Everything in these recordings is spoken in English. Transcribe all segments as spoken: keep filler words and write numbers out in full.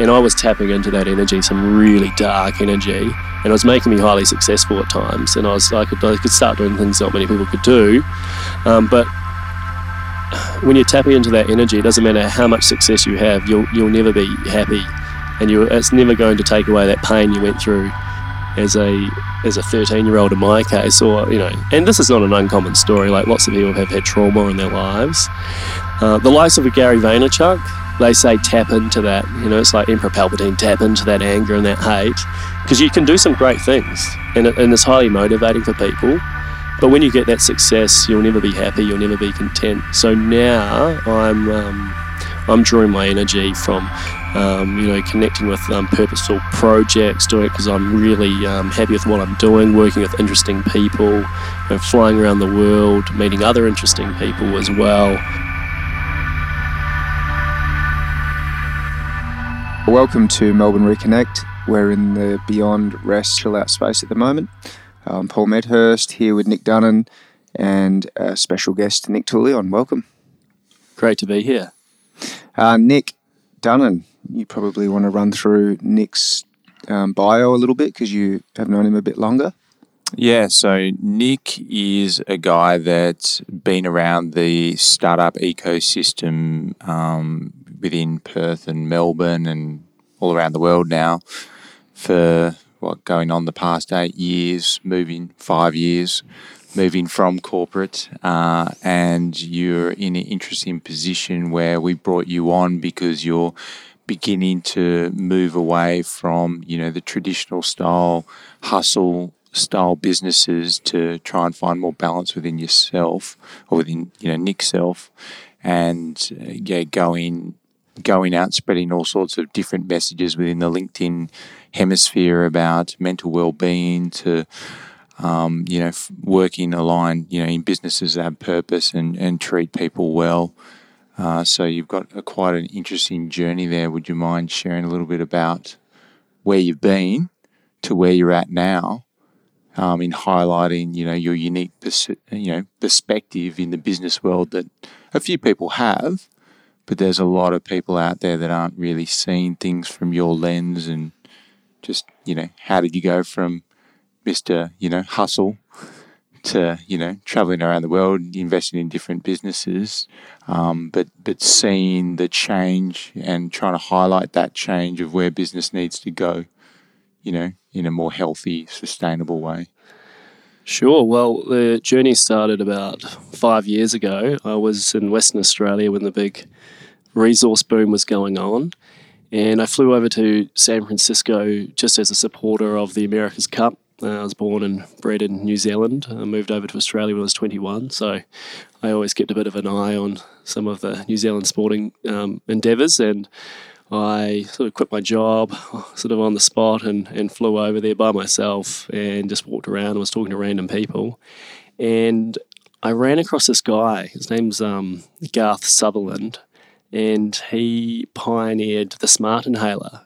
And I was tapping into that energy, some really dark energy, and it was making me highly successful at times. And I was, I could, I could start doing things not many people could do. Um, but when you're tapping into that energy, it doesn't matter how much success you have, you'll you'll never be happy, and you it's never going to take away that pain you went through as a as a thirteen year old in my case, or you know. And this is not an uncommon story. Like, lots of people have had trauma in their lives. Uh, the likes of a Gary Vaynerchuk, they say tap into that. You know, it's like Emperor Palpatine, tap into that anger and that hate, because you can do some great things, and, it, and it's highly motivating for people. But when you get that success, you'll never be happy, you'll never be content. So now I'm um, I'm drawing my energy from um, you know connecting with um, purposeful projects, doing it because I'm really um, happy with what I'm doing, working with interesting people, you know, flying around the world, meeting other interesting people as well. Welcome to Melbourne Reconnect. We're in the Beyond Rest Chill Out space at the moment. I'm Paul Medhurst here with Nick Dunnan and a special guest, Nick Tullion. Welcome. Great to be here. Uh, Nick Dunnan, you probably want to run through Nick's um, bio a little bit because you have known him a bit longer. Yeah, so Nick is a guy that's been around the startup ecosystem um, within Perth and Melbourne and all around the world now for what going on the past eight years, moving five years, moving from corporate, uh, and you're in an interesting position where we brought you on because you're beginning to move away from, you know, the traditional style hustle style businesses to try and find more balance within yourself or within, you know, Nick's self, and uh, yeah, going. going out, spreading all sorts of different messages within the LinkedIn hemisphere about mental well-being to, um, you know, f- working aligned, you know, in businesses that have purpose and, and treat people well. Uh, so you've got a, quite an interesting journey there. Would you mind sharing a little bit about where you've been to where you're at now, um, in highlighting, you know, your unique, pers- you know, perspective in the business world that a few people have, but there's a lot of people out there that aren't really seeing things from your lens, and just, you know, how did you go from Mister, you know, hustle to, you know, traveling around the world, investing in different businesses, um, but, but seeing the change and trying to highlight that change of where business needs to go, you know, in a more healthy, sustainable way. Sure. Well, the journey started about five years ago. I was in Western Australia when the big resource boom was going on, and I flew over to San Francisco just as a supporter of the America's Cup. Uh, I was born and bred in New Zealand. I moved over to Australia when I was twenty-one, so I always kept a bit of an eye on some of the New Zealand sporting um, endeavours, and I sort of quit my job sort of on the spot and, and flew over there by myself and just walked around and was talking to random people. And I ran across this guy. His name's um, Garth Sutherland, and he pioneered the smart inhaler.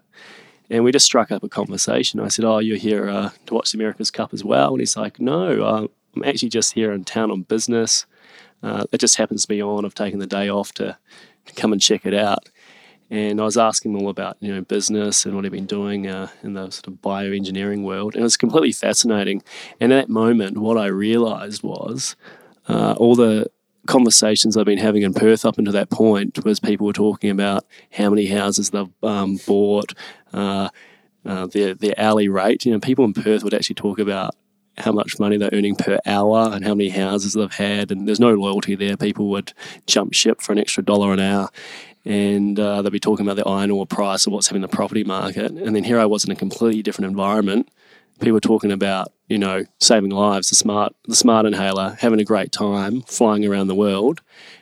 And we just struck up a conversation. I said, oh, you're here uh, to watch the America's Cup as well? And he's like, no, I'm actually just here in town on business. Uh, it just happens to be on. I've taken the day off to, to come and check it out. And I was asking them all about, you know, business and what he'd been doing uh, in the sort of bioengineering world. And it was completely fascinating. And at that moment, what I realised was uh, all the conversations I'd been having in Perth up until that point was people were talking about how many houses they've um, bought, uh, uh, their, their hourly rate. You know, people in Perth would actually talk about how much money they're earning per hour and how many houses they've had, and there's no loyalty there. People would jump ship for an extra dollar an hour, and uh, they'd be talking about the iron ore price or what's happening in the property market. And then here I was in a completely different environment. People were talking about, you know, saving lives, the smart, the smart inhaler, having a great time, flying around the world,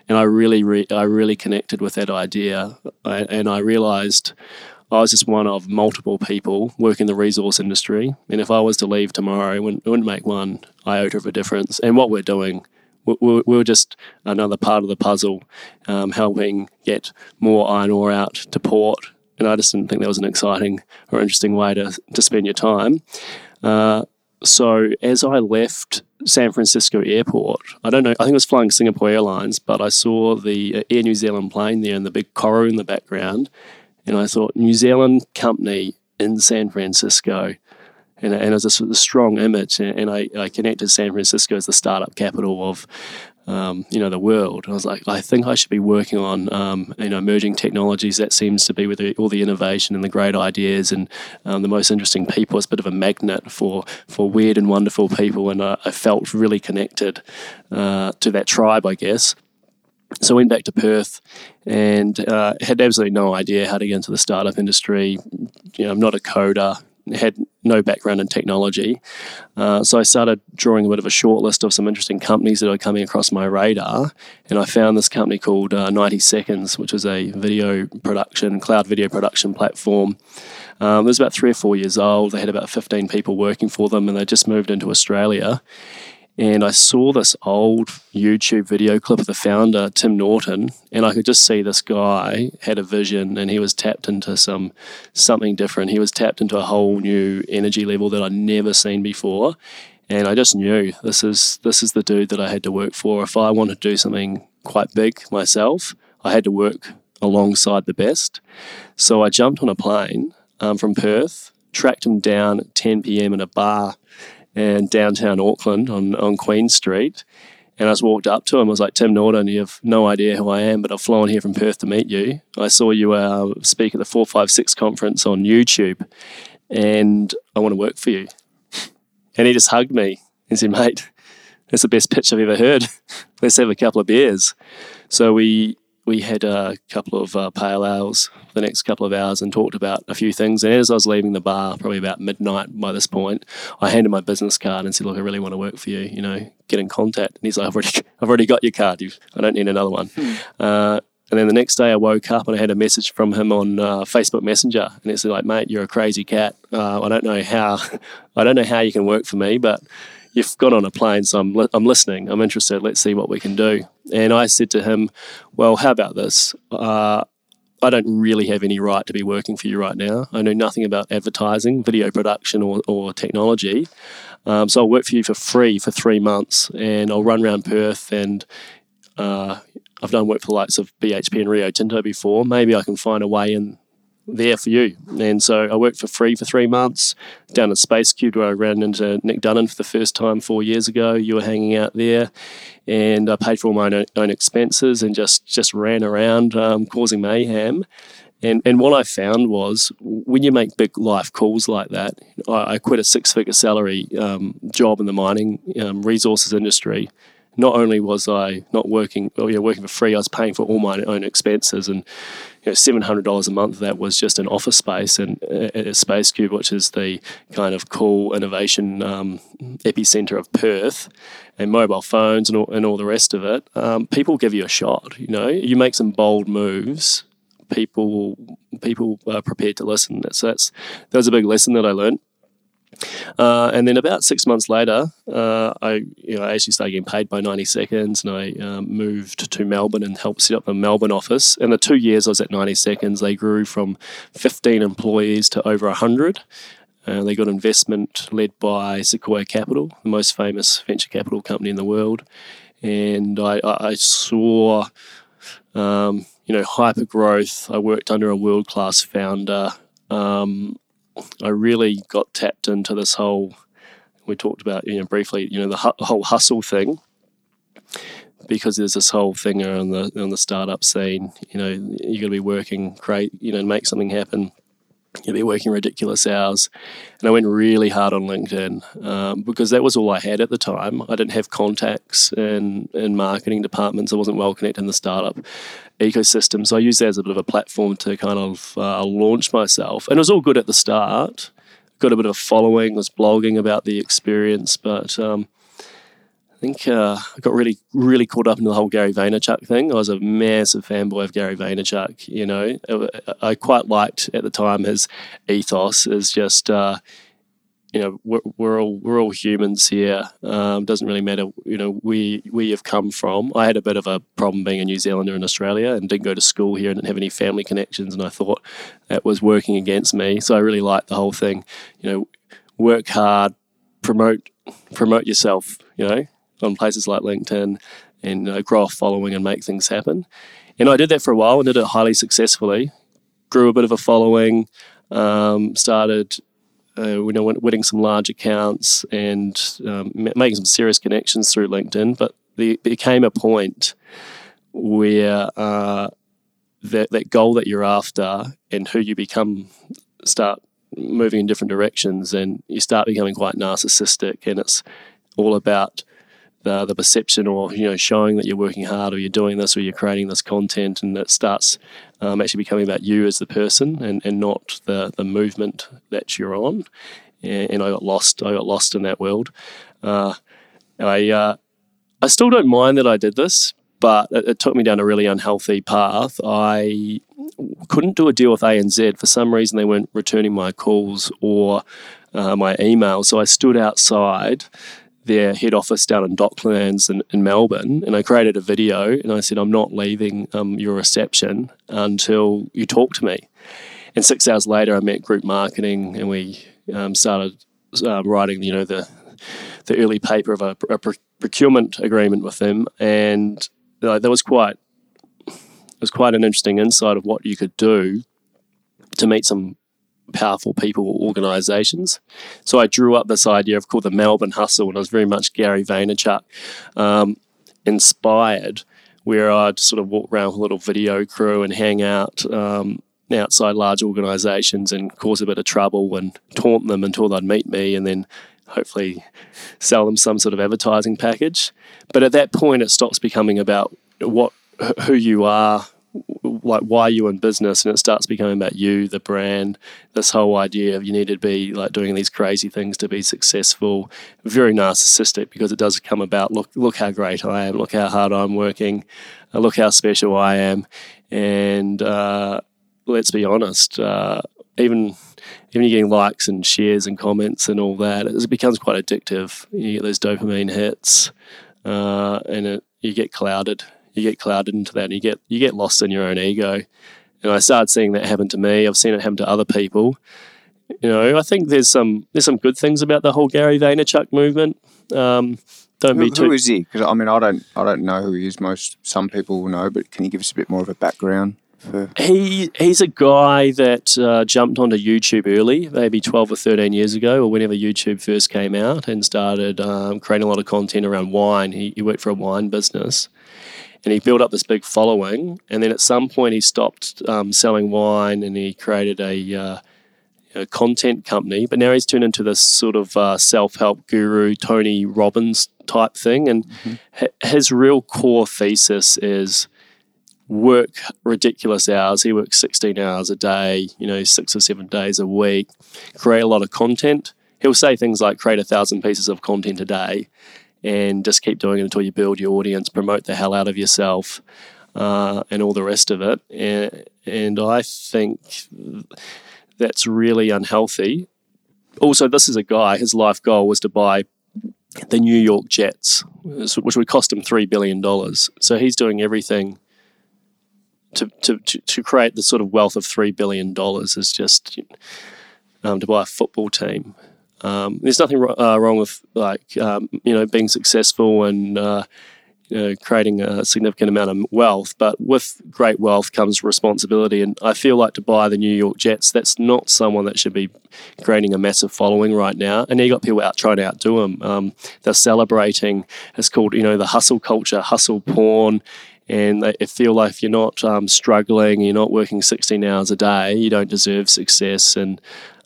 and I really, re- I really connected with that idea, I, and I realised I was just one of multiple people working the resource industry, and if I was to leave tomorrow, it wouldn't, it wouldn't make one iota of a difference. And what we're doing, we're, we're just another part of the puzzle, um, helping get more iron ore out to port. And I just didn't think that was an exciting or interesting way to, to spend your time. Uh, so as I left San Francisco airport, I don't know, I think I was flying Singapore Airlines, but I saw the Air New Zealand plane there and the big Coro in the background. And I thought, New Zealand company in San Francisco. And, and it was a, a strong image. And, and I, I connected San Francisco as the startup capital of, um, you know, the world. And I was like, I think I should be working on, um, you know, emerging technologies. That seems to be where the, all the innovation and the great ideas and um, the most interesting people. It's a bit of a magnet for, for weird and wonderful people. And I, I felt really connected uh, to that tribe, I guess. So I went back to Perth and uh, had absolutely no idea how to get into the startup industry. You know, I'm not a coder. Had no background in technology. Uh, so I started drawing a bit of a short list of some interesting companies that are coming across my radar. And I found this company called uh, ninety seconds, which was a video production, cloud video production platform. Um, it was about three or four years old. They had about fifteen people working for them, and they just moved into Australia. And I saw this old YouTube video clip of the founder, Tim Norton, and I could just see this guy had a vision, and he was tapped into some something different. He was tapped into a whole new energy level that I'd never seen before. And I just knew this is this is the dude that I had to work for. If I wanted to do something quite big myself, I had to work alongside the best. So I jumped on a plane um, from Perth, tracked him down at ten p.m. in a bar in downtown Auckland on, on Queen Street. And I just walked up to him. I was like, Tim Norton, you have no idea who I am, but I've flown here from Perth to meet you. I saw you uh, speak at the four five six conference on YouTube, and I want to work for you. And he just hugged me and said, mate, that's the best pitch I've ever heard. Let's have a couple of beers. So we we had a couple of uh, pale ales the next couple of hours and talked about a few things. And as I was leaving the bar, probably about midnight by this point, I handed my business card and said, look, I really want to work for you, you know, get in contact. And he's like, I've already, I've already got your card. You've, I don't need another one. Hmm. Uh, and then the next day I woke up and I had a message from him on uh, Facebook Messenger. And it's like, mate, you're a crazy cat. Uh, I don't know how, I don't know how you can work for me, but you've got on a plane, so I'm, li- I'm listening. I'm interested. Let's see what we can do. And I said to him, well, how about this? Uh, I don't really have any right to be working for you right now. I know nothing about advertising, video production, or, or technology. Um, so I'll work for you for free for three months, and I'll run around Perth. And uh, I've done work for the likes of B H P and Rio Tinto before. Maybe I can find a way in there for you. And so I worked for free for three months down at Space Cube, where I ran into Nick Dunnan for the first time four years ago. You were hanging out there, and I paid for all my own, own expenses and just just ran around um, causing mayhem. And and what I found was, when you make big life calls like that, I, I quit a six-figure salary um, job in the mining um, resources industry. Not only was I not working, well, you know, working for free, I was paying for all my own expenses, and you know, seven hundred dollars a month. That was just an office space and a, a Space Cube, which is the kind of cool innovation um, epicenter of Perth, and mobile phones and all, and all the rest of it. Um, people give you a shot. You know, you make some bold moves, people people are prepared to listen. So that's that was a big lesson that I learned. Uh, and then about six months later, uh, I, you know, I actually started getting paid by ninety seconds, and I um, moved to Melbourne and helped set up the Melbourne office. And the two years I was at ninety seconds, they grew from fifteen employees to over one hundred. Uh, they got investment led by Sequoia Capital, the most famous venture capital company in the world. And I, I saw, um, you know, hyper growth. I worked under a world-class founder. Um I really got tapped into this whole, we talked about, you know, briefly, you know, the hu- whole hustle thing, because there's this whole thing around the on the startup scene. You know, you're gonna be working great, you know, make something happen. You'll be working ridiculous hours. And I went really hard on LinkedIn um, because that was all I had at the time. I didn't have contacts in, in marketing departments. I wasn't well connected in the startup ecosystem. So I used that as a bit of a platform to kind of uh, launch myself. And it was all good at the start. Got a bit of a following, was blogging about the experience. But um, I think uh, I got really, really caught up in the whole Gary Vaynerchuk thing. I was a massive fanboy of Gary Vaynerchuk, you know. I quite liked at the time his ethos is just, uh, you know, we're, we're all we're all humans here. Um, doesn't really matter, you know, where, where you've come from. I had a bit of a problem being a New Zealander in Australia and didn't go to school here and didn't have any family connections, and I thought that was working against me. So I really liked the whole thing, you know, work hard, promote promote yourself, you know, on places like LinkedIn, and uh, grow a following and make things happen. And I did that for a while and did it highly successfully. grew a bit of a following, um, started uh, you know, winning some large accounts and um, making some serious connections through LinkedIn. But there became a point where uh, that, that goal that you're after and who you become start moving in different directions, and you start becoming quite narcissistic, and it's all about the the perception, or you know, showing that you're working hard, or you're doing this, or you're creating this content, and it starts um, actually becoming about you as the person, and, and not the the movement that you're on. And, and I got lost. I got lost in that world. Uh, I uh, I still don't mind that I did this, but it, it took me down a really unhealthy path. I couldn't do a deal with A N Z for some reason. They weren't returning my calls or uh, my emails, so I stood outside their head office down in Docklands in, in Melbourne, and I created a video and I said, I'm not leaving um, your reception until you talk to me. And six hours later I met group marketing, and we um, started uh, writing you know the the early paper of a, a procurement agreement with them, and uh, that was quite it was quite an interesting insight of what you could do to meet some powerful people or organisations. So I drew up this idea of called the Melbourne Hustle, and I was very much Gary Vaynerchuk um, inspired, where I'd sort of walk around with a little video crew and hang out um, outside large organisations and cause a bit of trouble and taunt them until they'd meet me, and then hopefully sell them some sort of advertising package. But at that point it stops becoming about what who you are, like why you in business, and it starts becoming about you, the brand, this whole idea of you need to be like doing these crazy things to be successful. Very narcissistic, because it does come about look look how great I am, look how hard I'm working, look how special I am. And uh, let's be honest, uh, even even you're getting likes and shares and comments and all that, it becomes quite addictive. You get those dopamine hits, uh, and it, you get clouded. You get clouded into that, and you get you get lost in your own ego. And I started seeing that happen to me. I've seen it happen to other people. You know, I think there's some there's some good things about the whole Gary Vaynerchuk movement. Um, don't who, be too. Who is he? Because I mean, I don't I don't know who he is. Most some people will know, but can you give us a bit more of a background? For... He he's a guy that uh, jumped onto YouTube early, maybe twelve or thirteen years ago, or whenever YouTube first came out, and started um, creating a lot of content around wine. He, he worked for a wine business. And he built up this big following, and then at some point he stopped um, selling wine, and he created a, uh, a content company. But now he's turned into this sort of uh, self-help guru, Tony Robbins type thing. And mm-hmm. his real core thesis is work ridiculous hours. He works sixteen hours a day, you know, six or seven days a week, create a lot of content. He'll say things like create a thousand pieces of content a day, and just keep doing it until you build your audience, promote the hell out of yourself, uh, and all the rest of it. And, and I think that's really unhealthy. Also, this is a guy, his life goal was to buy the New York Jets, which would cost him three billion dollars. So he's doing everything to to, to, to create the sort of wealth of three billion dollars, is just um, to buy a football team. Um, there's nothing uh, wrong with like um, you know being successful and uh, you know, creating a significant amount of wealth, but with great wealth comes responsibility. And I feel like to buy the New York Jets, that's not someone that should be creating a massive following right now. And you got people out trying to outdo him. Um, they're celebrating. It's called you know the hustle culture, hustle porn, and they feel like if you're not um, struggling, you're not working sixteen hours a day, you don't deserve success. And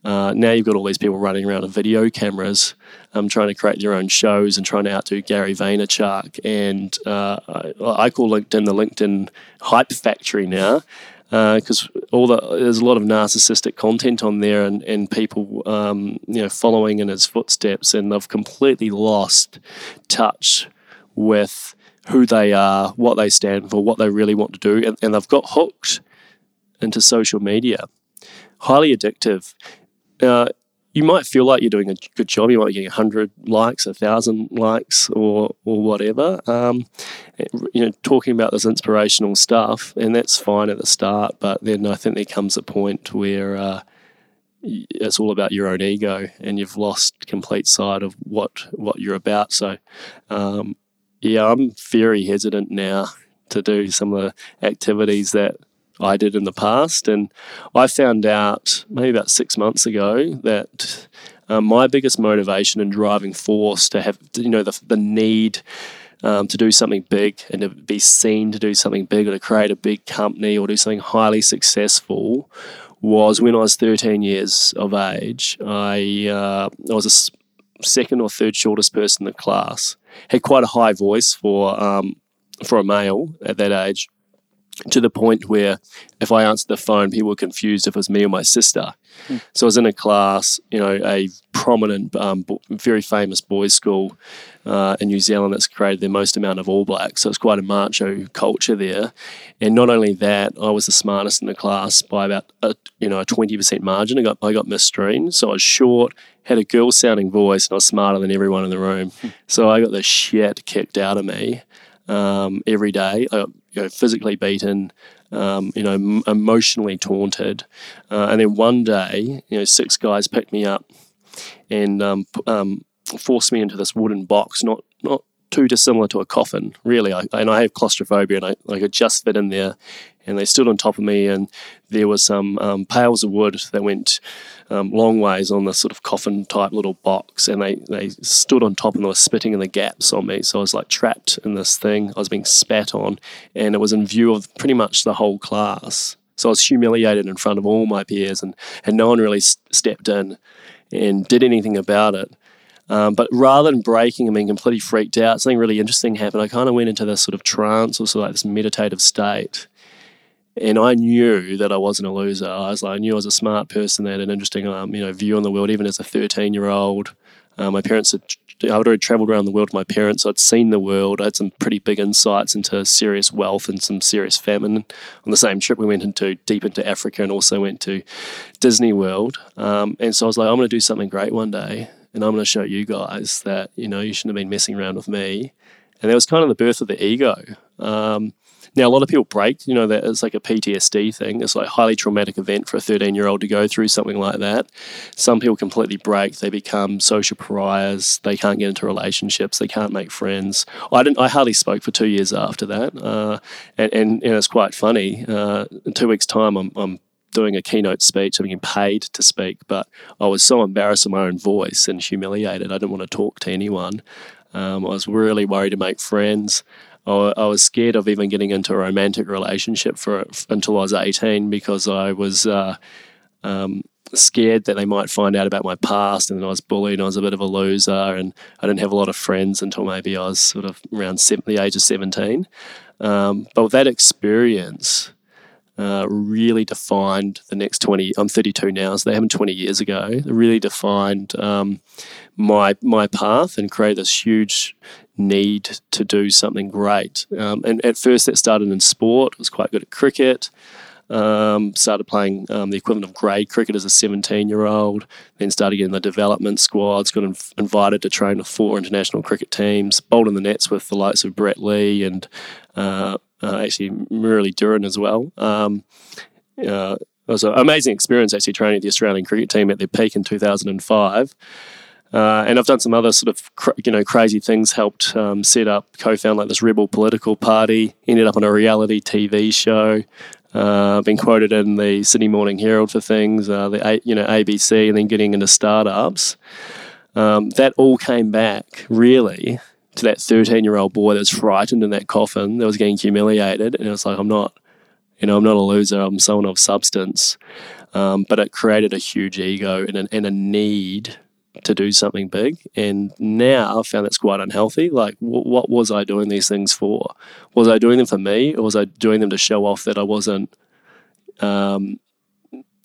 Uh, now you've got all these people running around with video cameras um, trying to create their own shows and trying to outdo Gary Vaynerchuk. And uh, I, I call LinkedIn the LinkedIn hype factory now, because uh, all the, there's a lot of narcissistic content on there, and, and people um, you know following in his footsteps, and they've completely lost touch with who they are, what they stand for, what they really want to do, and, and they've got hooked into social media. Highly addictive. Uh, you might feel like you're doing a good job. You might be getting one hundred likes, one thousand likes, or or whatever. Um, you know, talking about this inspirational stuff, and that's fine at the start, but then I think there comes a point where uh, it's all about your own ego, and you've lost complete sight of what, what you're about. So, um, yeah, I'm very hesitant now to do some of the activities that I did in the past. And I found out maybe about six months ago that um, my biggest motivation and driving force to have, you know, the, the need um, to do something big and to be seen to do something big or to create a big company or do something highly successful was when I was thirteen years of age. I, uh, I was a s- second or third shortest person in the class. Had quite a high voice for um, for a male at that age, to the point where if I answered the phone, people were confused if it was me or my sister. Mm. So I was in a class, you know, a prominent, um, bo- very famous boys' school uh, in New Zealand that's created the most amount of All Blacks. So it's quite a macho culture there. And not only that, I was the smartest in the class by about, a, you know, a twenty percent margin. I got, I got misdreamed. So I was short, had a girl-sounding voice, and I was smarter than everyone in the room. Mm. So I got the shit kicked out of me um, every day. I got You know, physically beaten, um, you know, m- emotionally taunted. Uh, and then one day, you know, six guys picked me up and um, p- um, forced me into this wooden box, not not too dissimilar to a coffin, really. I, and I have claustrophobia, and I, I could just fit in there. And they stood on top of me, and there were some um, pails of wood that went um, long ways on this sort of coffin-type little box, and they, they stood on top and they were spitting in the gaps on me. So I was like trapped in this thing. I was being spat on, and it was in view of pretty much the whole class. So I was humiliated in front of all my peers, and, and no one really s- stepped in and did anything about it. Um, but rather than breaking and being completely freaked out, something really interesting happened. I kind of went into this sort of trance, or sort of like this meditative state. And I knew that I wasn't a loser. I was like, I knew I was a smart person. They had an interesting, um, you know, view on the world. Even as a thirteen-year-old, uh, my parents had. I would already travelled around the world with my parents. I'd seen the world. I had some pretty big insights into serious wealth and some serious famine. On the same trip, we went into deep into Africa and also went to Disney World. Um, and so I was like, I'm going to do something great one day, and I'm going to show you guys that, you know, you shouldn't have been messing around with me. And that was kind of the birth of the ego. Um, Now, a lot of people break, you know, that it's like a P T S D thing. It's like a highly traumatic event for a thirteen-year-old to go through something like that. Some people completely break. They become social pariahs. They can't get into relationships. They can't make friends. I didn't. I hardly spoke for two years after that. Uh, and, and, and it's quite funny. Uh, in two weeks' time, I'm, I'm doing a keynote speech. I'm getting paid to speak. But I was so embarrassed of my own voice and humiliated. I didn't want to talk to anyone. Um, I was really worried to make friends. I was scared of even getting into a romantic relationship for until I was eighteen because I was uh, um, scared that they might find out about my past, and I was bullied and I was a bit of a loser, and I didn't have a lot of friends until maybe I was sort of around the age of seventeen. Um, but with that experience uh, really defined the next twenty. I'm thirty-two now, so that happened twenty years ago. It really defined um, my my path and created this huge need to do something great. Um, and at first that started in sport. I was quite good at cricket. Um, started playing um, the equivalent of grade cricket as a seventeen-year-old, then started getting the development squads, got inv- invited to train with four international cricket teams, bowled in the nets with the likes of Brett Lee and uh, uh, actually Murray Duran as well. Um, uh, it was an amazing experience actually training the Australian cricket team at their peak in two thousand five. Uh, and I've done some other sort of, cr- you know, crazy things, helped um, set up, co-found like this rebel political party, ended up on a reality T V show, uh, been quoted in the Sydney Morning Herald for things, uh, the a- you know, A B C, and then getting into startups. Um, that all came back, really, to that thirteen-year-old boy that was frightened in that coffin, that was getting humiliated, and it was like, I'm not, you know, I'm not a loser, I'm someone of substance. Um, but it created a huge ego and, an, and a need to do something big. And now I've found that's quite unhealthy. Like, w- what was I doing these things for? Was I doing them for me, or was I doing them to show off that I wasn't, um,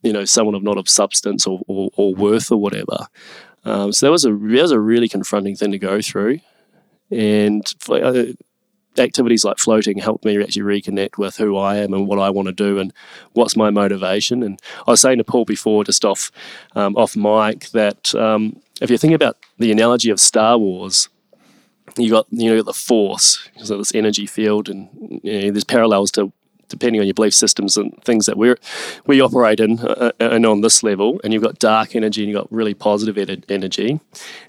you know, someone of not of substance or, or, or worth or whatever? Um, so that was, a, that was a really confronting thing to go through. And uh, activities like floating helped me actually reconnect with who I am and what I want to do and what's my motivation. And I was saying to Paul before, just off um, off mic, that um, if you think about the analogy of Star Wars, you got you know you got the Force, so this energy field, and you know, there's parallels to depending on your belief systems and things that we we operate in uh, and on this level, and you've got dark energy and you've got really positive ed- energy.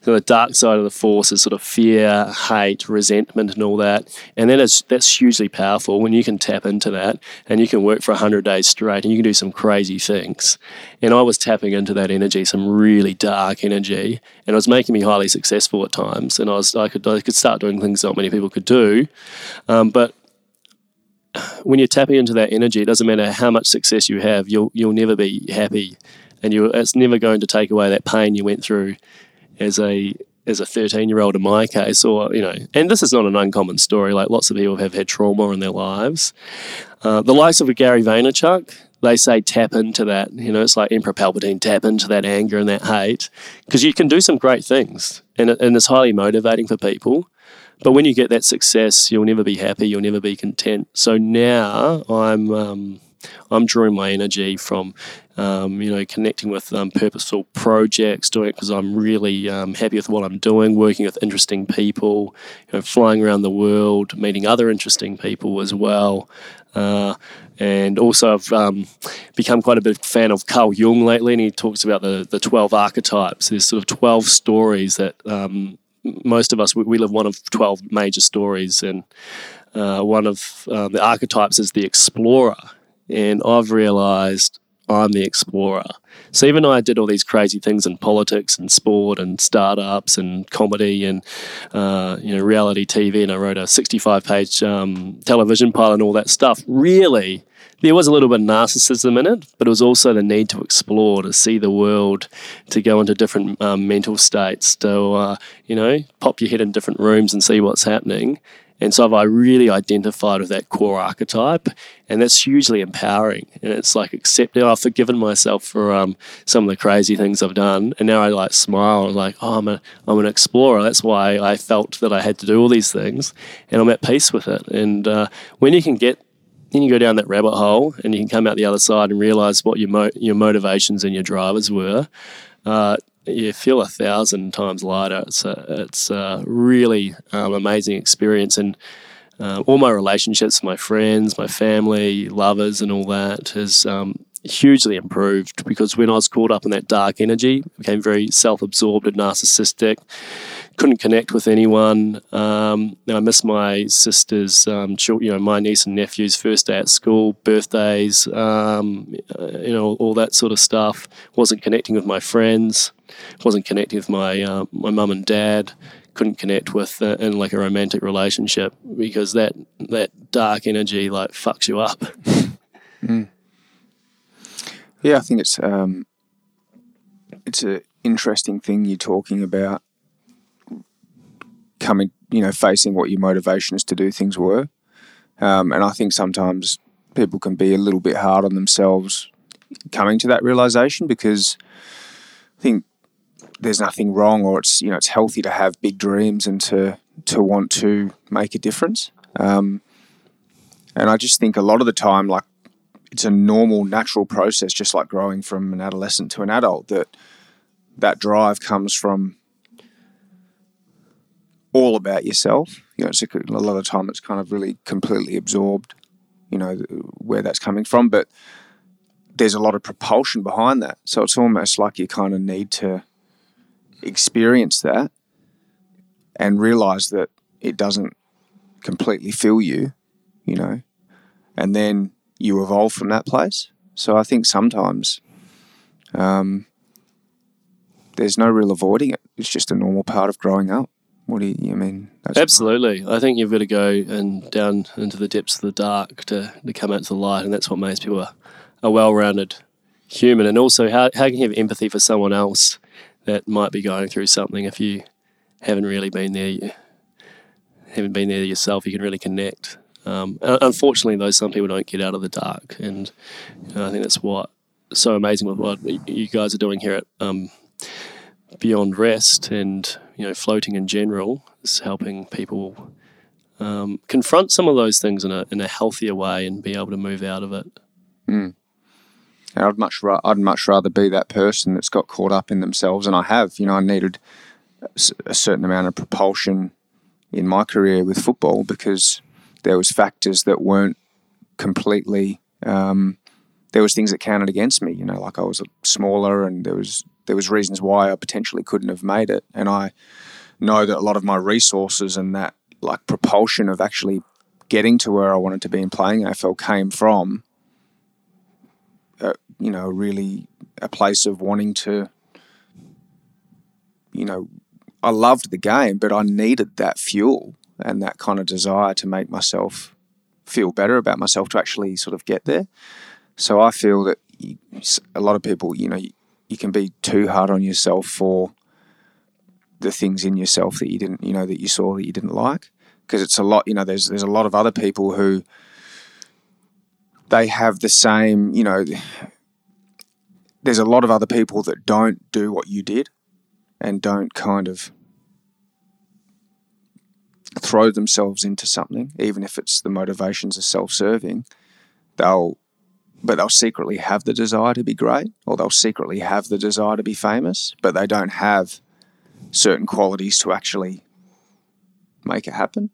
So the dark side of the force is sort of fear, hate, resentment and all that, and that is, that's hugely powerful when you can tap into that, and you can work for one hundred days straight and you can do some crazy things. And I was tapping into that energy, some really dark energy, and it was making me highly successful at times, and I was I could, I could start doing things not many people could do, um, but when you're tapping into that energy, it doesn't matter how much success you have, you'll you'll never be happy, and you it's never going to take away that pain you went through as a as a thirteen year old in my case, or you know, and this is not an uncommon story. Like lots of people have had trauma in their lives. Uh, the likes of Gary Vaynerchuk, they say tap into that. You know, it's like Emperor Palpatine, tap into that anger and that hate, because you can do some great things, and it, and it's highly motivating for people. But when you get that success, you'll never be happy. You'll never be content. So now I'm um, I'm drawing my energy from um, you know connecting with um, purposeful projects, doing it because I'm really um, happy with what I'm doing, working with interesting people, you know, flying around the world, meeting other interesting people as well. Uh, and also I've um, become quite a big fan of Carl Jung lately, and he talks about the the twelve archetypes. There's sort of twelve stories that. Um, Most of us, we live one of twelve major stories, and uh, one of uh, the archetypes is the explorer, and I've realised I'm the explorer. So even though I did all these crazy things in politics and sport and startups and comedy and uh, you know reality T V, and I wrote a sixty-five page um, television pilot and all that stuff, really there was a little bit of narcissism in it, but it was also the need to explore, to see the world, to go into different um, mental states, to uh, you know pop your head in different rooms and see what's happening. And so I really identified with that core archetype, and that's hugely empowering. And it's like accepting, I've forgiven myself for um, some of the crazy things I've done, and now I like smile. I'm like, oh, I'm a, I'm an explorer. That's why I felt that I had to do all these things, and I'm at peace with it. And uh, when you can get, then you go down that rabbit hole, and you can come out the other side and realise what your mo- your motivations and your drivers were. Uh, You feel a thousand times lighter. It's a, it's a really um, amazing experience, and uh, all my relationships, my friends, my family, lovers, and all that has um, hugely improved. Because when I was caught up in that dark energy, became very self-absorbed and narcissistic, couldn't connect with anyone. Um, and I missed my sister's, um, children, you know, my niece and nephew's first day at school, birthdays, um, you know, all that sort of stuff. Wasn't connecting with my friends. Wasn't connecting with my uh, my mum and dad. Couldn't connect with uh, in like a romantic relationship, because that that dark energy like fucks you up. mm. Yeah, I think it's um, it's an interesting thing you're talking about. Coming, you know, facing what your motivations to do things were, um, and I think sometimes people can be a little bit hard on themselves coming to that realization, because I think there's nothing wrong, or it's you know it's healthy to have big dreams and to to want to make a difference. Um, and I just think a lot of the time, like it's a normal, natural process, just like growing from an adolescent to an adult. That that drive comes from all about yourself. You know, it's a, a lot of the time it's kind of really completely absorbed, you know, where that's coming from. But there's a lot of propulsion behind that. So it's almost like you kind of need to experience that and realize that it doesn't completely fill you, you know, and then you evolve from that place. So I think sometimes um, there's no real avoiding it. It's just a normal part of growing up. What do you, you mean? Absolutely. I think you've got to go and down into the depths of the dark to, to come out to the light, and that's what makes people a, a well-rounded human. And also, how, how can you have empathy for someone else that might be going through something if you haven't really been there, you haven't been there yourself? You can really connect. Um, unfortunately, though, some people don't get out of the dark, and you know, I think that's what so amazing with what you guys are doing here at um, Beyond Rest, and you know, floating in general is helping people um, confront some of those things in a in a healthier way and be able to move out of it. Mm. And I'd much ra- I'd much rather be that person that's got caught up in themselves, and I have. You know, I needed a certain amount of propulsion in my career with football because there was factors that weren't completely. Um, there was things that counted against me, you know, like I was smaller, and there was there was reasons why I potentially couldn't have made it. And I know that a lot of my resources and that like propulsion of actually getting to where I wanted to be and playing A F L came from, uh, you know, really a place of wanting to, you know, I loved the game, but I needed that fuel and that kind of desire to make myself feel better about myself to actually sort of get there. So I feel that you, a lot of people, you know, you, you can be too hard on yourself for the things in yourself that you didn't, you know, that you saw that you didn't like. Because it's a lot, you know, there's there's a lot of other people who they have the same, you know, there's a lot of other people that don't do what you did and don't kind of throw themselves into something, even if it's the motivations are self-serving, they'll, but they'll secretly have the desire to be great, or they'll secretly have the desire to be famous, but they don't have certain qualities to actually make it happen.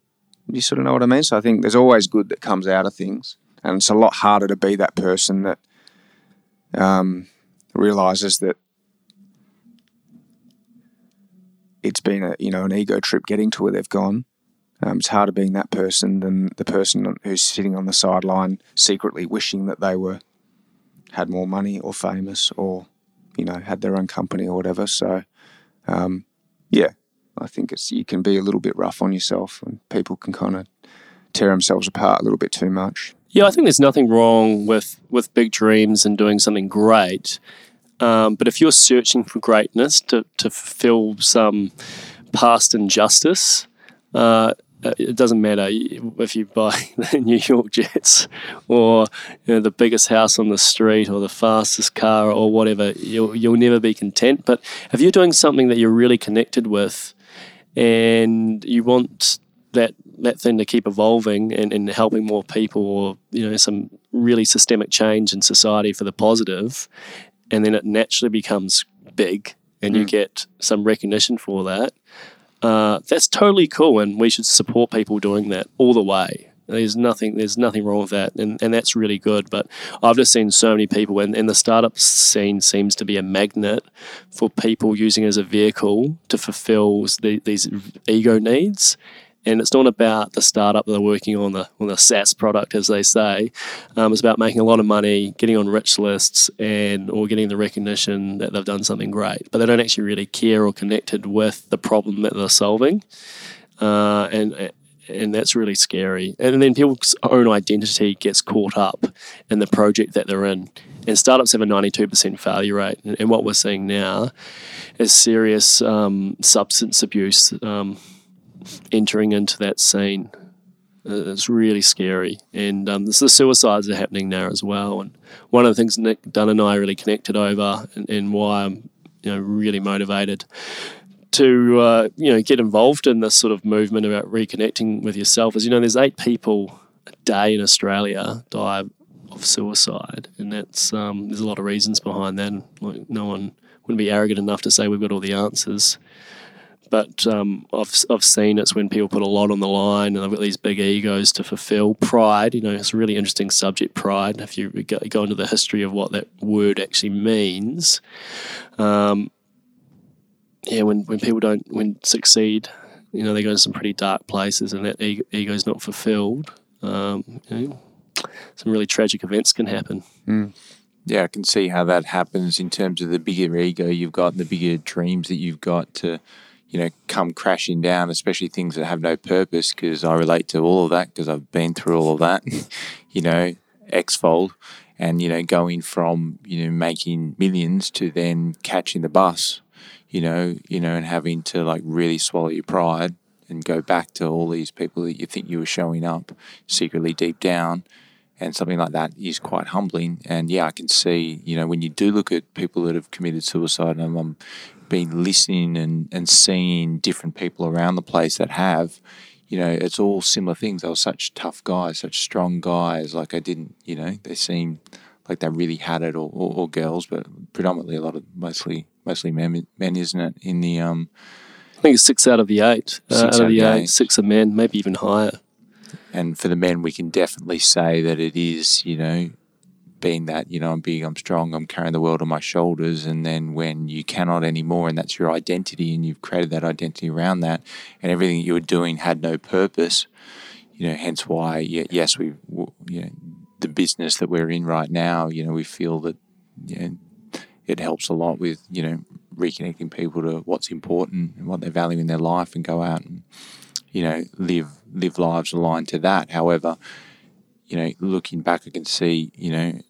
You sort of know what I mean? So I think there's always good that comes out of things, and it's a lot harder to be that person that um, realizes that it's been a, you know, an ego trip getting to where they've gone. Um, it's harder being that person than the person who's sitting on the sideline secretly wishing that they were had more money or famous or, you know, had their own company or whatever. So, um, yeah, I think it's you can be a little bit rough on yourself, and people can kind of tear themselves apart a little bit too much. Yeah, I think there's nothing wrong with, with big dreams and doing something great. Um, but if you're searching for greatness to, to fulfill some past injustice, uh, it doesn't matter if you buy the New York Jets or, you know, the biggest house on the street or the fastest car or whatever, you'll, you'll never be content. But if you're doing something that you're really connected with and you want that that thing to keep evolving and, and helping more people, or, you know, some really systemic change in society for the positive, and then it naturally becomes big and mm. you get some recognition for that, uh, that's totally cool, and we should support people doing that all the way. There's nothing there's nothing wrong with that, and, and that's really good. But I've just seen so many people, and, and the startup scene seems to be a magnet for people using it as a vehicle to fulfill the, these ego needs. And it's not about the startup that they're working on, the on the SaaS product, as they say. Um, it's about making a lot of money, getting on rich lists, and or getting the recognition that they've done something great. But they don't actually really care or connected with the problem that they're solving. Uh, and and that's really scary. And then people's own identity gets caught up in the project that they're in. And startups have a ninety-two percent failure rate. And, and what we're seeing now is serious um, substance abuse um entering into that scene. It's really scary, and um, this, the suicides are happening now as well. And one of the things Nick Dunnan and I really connected over, and, and why I'm, you know, really motivated to uh, you know get involved in this sort of movement about reconnecting with yourself, is you know there's eight people a day in Australia die of suicide, and that's um, there's a lot of reasons behind that. Like, no one wouldn't be arrogant enough to say we've got all the answers. But um, I've I've seen it's when people put a lot on the line and they've got these big egos to fulfill. Pride, you know, it's a really interesting subject, pride. If you go, go into the history of what that word actually means, um, yeah, when, when people don't when succeed, you know, they go to some pretty dark places, and that ego, ego's not fulfilled. Um, you know, some really tragic events can happen. Mm. Yeah, I can see how that happens in terms of the bigger ego you've got and the bigger dreams that you've got to, you know, come crashing down, especially things that have no purpose, because I relate to all of that because I've been through all of that, you know, X-fold, and, you know, going from, you know, making millions to then catching the bus, you know, you know, and having to like really swallow your pride and go back to all these people that you think you were showing up secretly deep down, and something like that is quite humbling. And yeah, I can see, you know, when you do look at people that have committed suicide, and I'm been listening and, and seeing different people around the place that have, you know, it's all similar things. They were such tough guys, such strong guys. Like I didn't, you know, they seemed like they really had it, or, or, or girls, but predominantly a lot of mostly mostly men, men, isn't it? In the um, I think it's six out of the eight, uh, out, out of the eight, eight, six are men, maybe even higher. And for the men, we can definitely say that it is, you know, being that, you know, I'm big, I'm strong, I'm carrying the world on my shoulders. And then when you cannot anymore, and that's your identity, and you've created that identity around that, and everything you were doing had no purpose, you know, hence why, yes, we, you know, the business that we're in right now, you know, we feel that, you know, it helps a lot with, you know, reconnecting people to what's important and what they value in their life, and go out and, you know, live live lives aligned to that. However, you know, looking back, I can see, you know,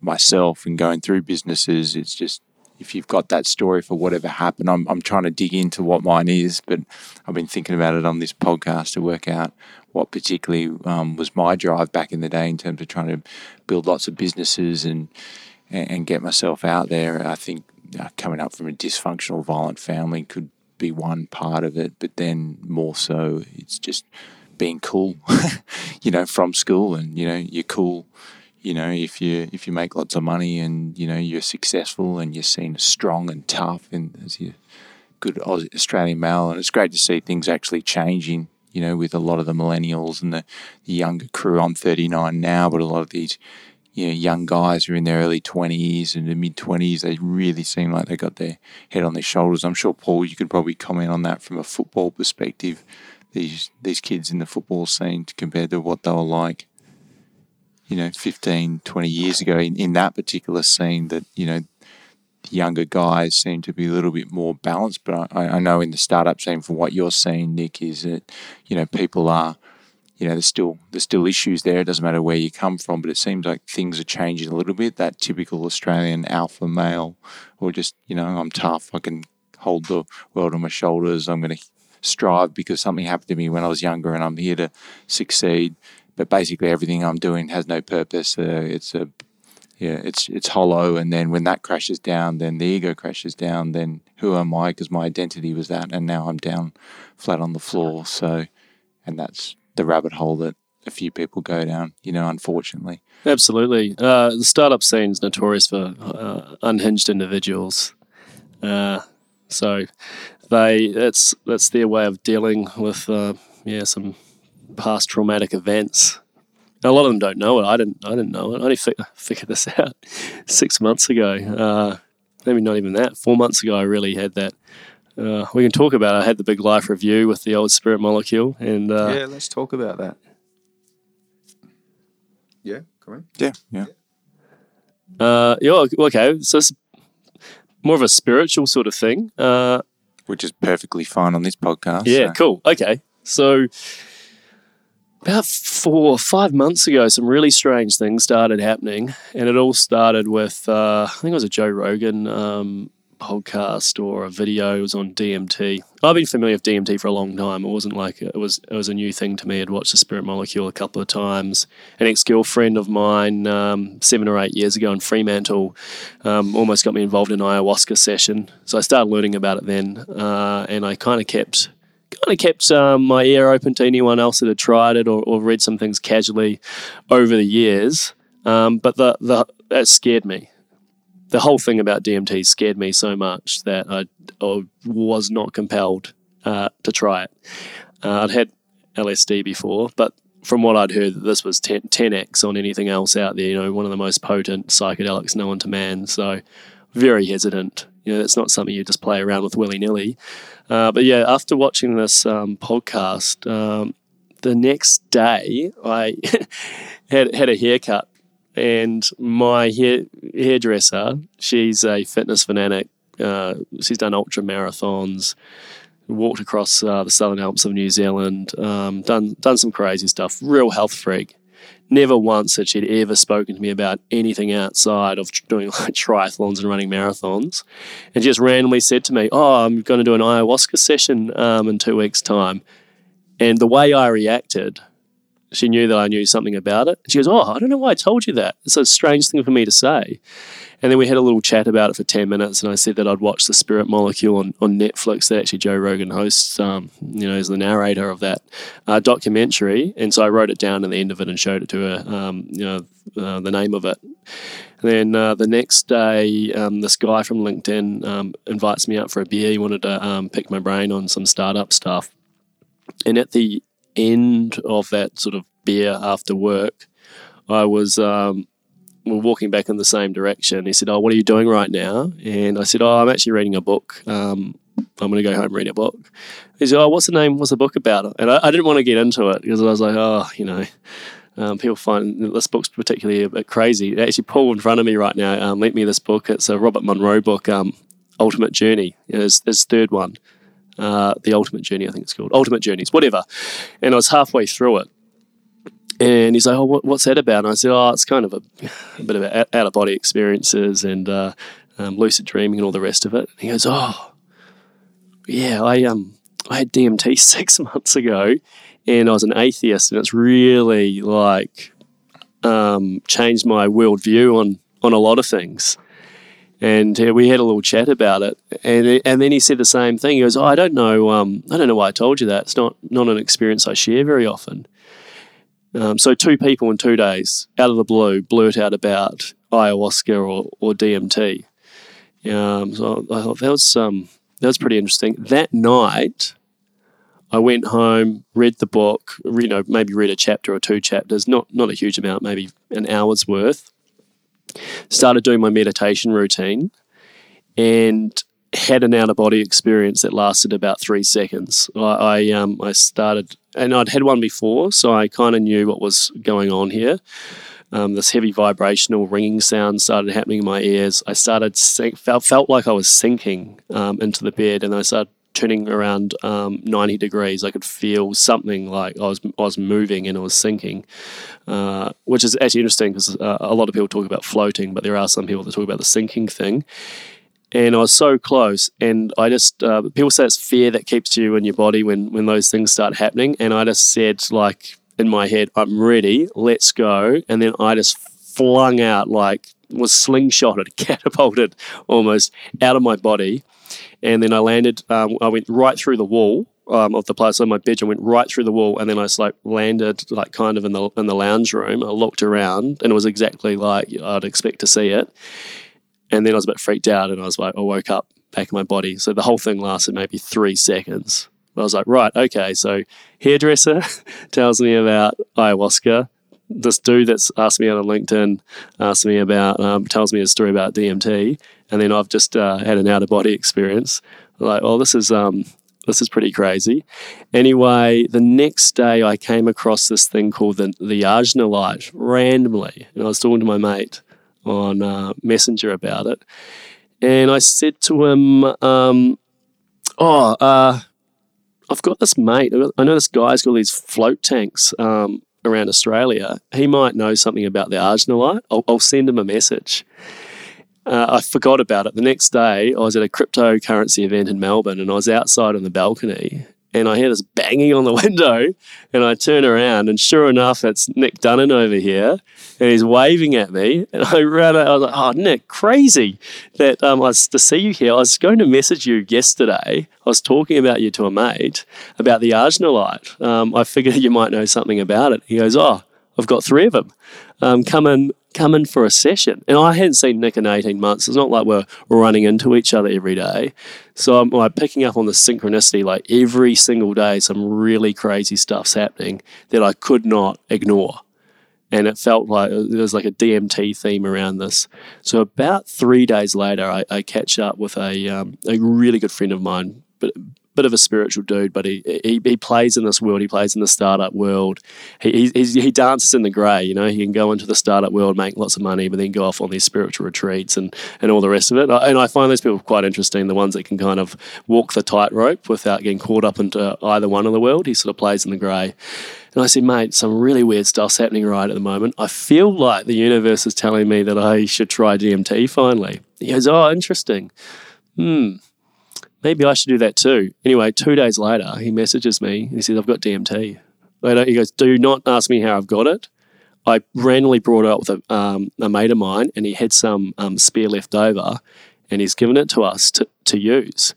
myself and going through businesses, it's just, if you've got that story for whatever happened, I'm I'm trying to dig into what mine is, but I've been thinking about it on this podcast to work out what particularly um, was my drive back in the day in terms of trying to build lots of businesses and and, and get myself out there. I think uh, coming up from a dysfunctional, violent family could be one part of it, but then more so it's just being cool, you know, from school. And, you know, you're cool, you know, if you if you make lots of money and, you know, you're successful and you're seen as strong and tough and as a good Aussie, Australian male. And it's great to see things actually changing, you know, with a lot of the millennials and the, the younger crew. I'm thirty-nine now, but a lot of these, you know, young guys who are in their early twenties and the mid-twenties, they really seem like they got their head on their shoulders. I'm sure, Paul, you could probably comment on that from a football perspective, these these kids in the football scene compared to what they were like, you know, fifteen, twenty years ago in, in that particular scene, that, you know, the younger guys seem to be a little bit more balanced. But I, I know in the startup scene, from what you're seeing, Nick, is that, you know, people are, you know, there's still there's still issues there. It doesn't matter where you come from, but it seems like things are changing a little bit. That typical Australian alpha male, or just, you know, I'm tough, I can hold the world on my shoulders, I'm going to strive because something happened to me when I was younger and I'm here to succeed. But basically everything I'm doing has no purpose. Uh, it's a, yeah, it's it's hollow. And then when that crashes down, then the ego crashes down. Then who am I? Because my identity was that, and now I'm down flat on the floor. So, and that's the rabbit hole that a few people go down, you know, unfortunately. Absolutely. Uh, the startup scene is notorious for uh, unhinged individuals. Uh, so they that's that's their way of dealing with uh, yeah some. past traumatic events. A lot of them don't know it. I didn't I didn't know it. I only fi- figured this out six months ago. Uh, maybe not even that. Four months ago I really had that. Uh, we can talk about it. I had the big life review with the old Spirit Molecule. And uh, yeah, let's talk about that. Yeah, come on. Yeah, yeah. Uh, yeah, okay. So it's more of a spiritual sort of thing. Uh, Which is perfectly fine on this podcast. Yeah, so. Cool. Okay. So... About four or five months ago, some really strange things started happening, and it all started with, uh, I think it was a Joe Rogan um, podcast or a video. It was on D M T. I've been familiar with D M T for a long time. It wasn't like, it was it was a new thing to me. I'd watched The Spirit Molecule a couple of times. An ex-girlfriend of mine um, seven or eight years ago in Fremantle um, almost got me involved in an ayahuasca session. So I started learning about it then, uh, and I kind of kept... kind of kept um, my ear open to anyone else that had tried it or, or read some things casually over the years. Um, but the, the, that scared me. The whole thing about D M T scared me so much that I, I was not compelled uh, to try it. Uh, I'd had L S D before, but from what I'd heard, this was ten, ten X on anything else out there, you know, one of the most potent psychedelics known to man. So very hesitant. You know, that's not something you just play around with willy-nilly. Uh, but, yeah, after watching this um, podcast, um, the next day I had had a haircut, and my hair, hairdresser, she's a fitness fanatic. Uh, she's done ultra marathons, walked across uh, the Southern Alps of New Zealand, um, done, done some crazy stuff, real health freak. Never once had she ever spoken to me about anything outside of doing like triathlons and running marathons. And she just randomly said to me, oh, I'm going to do an ayahuasca session um, in two weeks' time. And the way I reacted, she knew that I knew something about it. She goes, oh, I don't know why I told you that. It's a strange thing for me to say. And then we had a little chat about it for ten minutes, and I said that I'd watched The Spirit Molecule on, on Netflix. That actually Joe Rogan hosts, um, you know, is the narrator of that uh, documentary. And so I wrote it down at the end of it and showed it to her, um, you know, uh, the name of it. And then uh, the next day, um, this guy from LinkedIn um, invites me out for a beer. He wanted to um, pick my brain on some startup stuff. And at the end of that sort of beer after work, I was um, we were walking back in the same direction. He said, "Oh, what are you doing right now?" And I said, "Oh, I'm actually reading a book. Um, I'm going to go home and read a book." He said, "Oh, what's the name? What's the book about?" And I, I didn't want to get into it because I was like, "Oh, you know." Um, people find this book's particularly a bit crazy. They actually pull in front of me right now, um, lent me this book. It's a Robert Monroe book, um, Ultimate Journey. It's his third one, uh, The Ultimate Journey, I think it's called. Ultimate Journeys, whatever. And I was halfway through it. And he's like, "Oh, what, what's that about?" And I said, "Oh, it's kind of a, a bit of out-of-body experiences and uh, um, lucid dreaming and all the rest of it." And he goes, "Oh, yeah, I um I had D M T six months ago. And I was an atheist, and it's really like um, changed my worldview on on a lot of things." And uh, we had a little chat about it, and and then he said the same thing. He goes, "Oh, I don't know, um, I don't know why I told you that. It's not not an experience I share very often." Um, so two people in two days, out of the blue, blurt out about ayahuasca or or D M T. Um, so I thought that was um, that was pretty interesting. That night, I went home, read the book, you know, maybe read a chapter or two chapters, not not a huge amount, maybe an hour's worth. Started doing my meditation routine and had an out-of-body experience that lasted about three seconds. I I, um, I started, and I'd had one before, so I kind of knew what was going on here. Um, this heavy vibrational ringing sound started happening in my ears. I started sink, felt, felt like I was sinking um, into the bed, and I started turning around um, ninety degrees. I could feel something like I was I was moving and I was sinking, uh, which is actually interesting because uh, a lot of people talk about floating, but there are some people that talk about the sinking thing. And I was so close, and I just uh, people say it's fear that keeps you in your body when when those things start happening. And I just said, like, in my head, "I'm ready, let's go." And then I just flung out, like, was slingshotted, catapulted almost out of my body. And then I landed, um, I went right through the wall um, of the place. So my bedroom went right through the wall, and then I just, like, landed, like, kind of in the in the lounge room. I looked around, and it was exactly like I'd expect to see it. And then I was a bit freaked out, and I was like, I woke up back in my body. So the whole thing lasted maybe three seconds. But I was like, right, okay, so hairdresser tells me about ayahuasca. This dude that's asked me out on LinkedIn asked me about, um, tells me a story about D M T, and then I've just uh, had an out-of-body experience. Like, well, this is um, this is pretty crazy. Anyway, the next day I came across this thing called the, the Arjuna Light randomly, and I was talking to my mate on uh, Messenger about it, and I said to him, um, "Oh, uh, I've got this mate. I know this guy's got these float tanks Um, around Australia. He might know something about the Arjuna Light. I'll, I'll send him a message." Uh, I forgot about it. The next day, I was at a cryptocurrency event in Melbourne, and I was outside on the balcony, and I hear this banging on the window, and I turn around, and sure enough, it's Nick Dunnan over here, and he's waving at me, and I ran out. I was like, "Oh, Nick, crazy that um, I was to see you here. I was going to message you yesterday. I was talking about you to a mate about the Arjuna Light. Um, I figured you might know something about it." He goes, "Oh, I've got three of them. Um, come in, come in for a session." And I hadn't seen Nick in eighteen months. It's not like we're running into each other every day. So I'm like picking up on the synchronicity, like every single day some really crazy stuff's happening that I could not ignore. And it felt like there was like a D M T theme around this. So about three days later, I, I catch up with a um, a really good friend of mine, but bit of a spiritual dude, but he, he he plays in this world. He plays in the startup world. He he he dances in the grey. You know, he can go into the startup world, make lots of money, but then go off on these spiritual retreats and and all the rest of it. And I find those people quite interesting. The ones that can kind of walk the tightrope without getting caught up into either one of the world. He sort of plays in the grey. And I said, "Mate, some really weird stuff's happening right at the moment. I feel like the universe is telling me that I should try D M T finally." He goes, "Oh, interesting. Hmm. Maybe I should do that too." Anyway, two days later, he messages me and he says, "I've got D M T." He goes, "Do not ask me how I've got it. I randomly brought it up with a, um, a mate of mine, and he had some um, spare left over, and he's given it to us to, to use."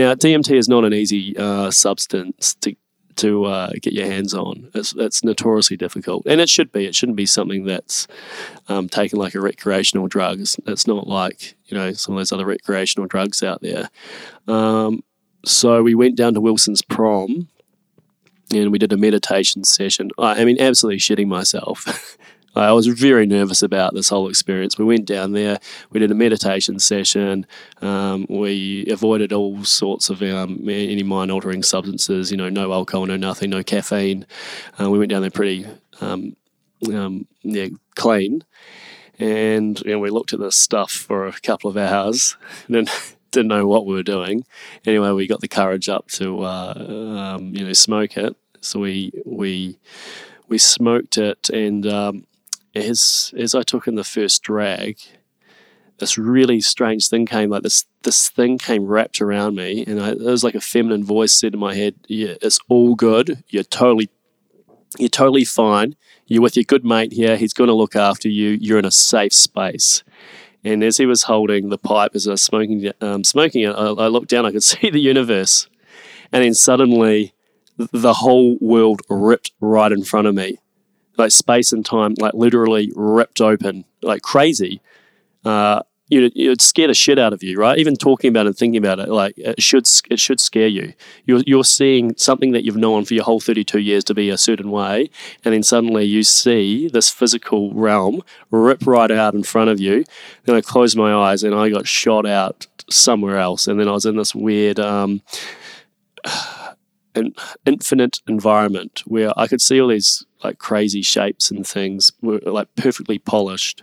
Now, D M T is not an easy uh, substance to to uh, get your hands on. It's, it's notoriously difficult, and it should be. It shouldn't be something that's um, taken like a recreational drug. It's, it's not like, you know, some of those other recreational drugs out there. Um, so we went down to Wilson's Prom and we did a meditation session. I, I mean, absolutely shitting myself. I was very nervous about this whole experience. We went down there, we did a meditation session, um, we avoided all sorts of um, any mind-altering substances, you know, no alcohol, no nothing, no caffeine. Uh, we went down there pretty um, um, yeah, clean, and you know, we looked at this stuff for a couple of hours and then didn't know what we were doing. Anyway, we got the courage up to, uh, um, you know, smoke it. So we we we smoked it and... Um, As as I took in the first drag, this really strange thing came, like this this thing came wrapped around me, and I, it was like a feminine voice said in my head, "Yeah, it's all good. You're totally, you're totally fine. You're with your good mate here. He's going to look after you. You're in a safe space." And as he was holding the pipe, as I was smoking um, smoking it, I, I looked down. I could see the universe, and then suddenly, the whole world ripped right in front of me. Like space and time, like literally ripped open, like crazy. Uh, you know, it'd scare the shit out of you, right? Even talking about it and thinking about it, like it should, it should scare you. You're you're seeing something that you've known for your whole thirty-two years to be a certain way, and then suddenly you see this physical realm rip right out in front of you. Then I closed my eyes and I got shot out somewhere else, and then I was in this weird. Um, an infinite environment where I could see all these like crazy shapes and things were like perfectly polished,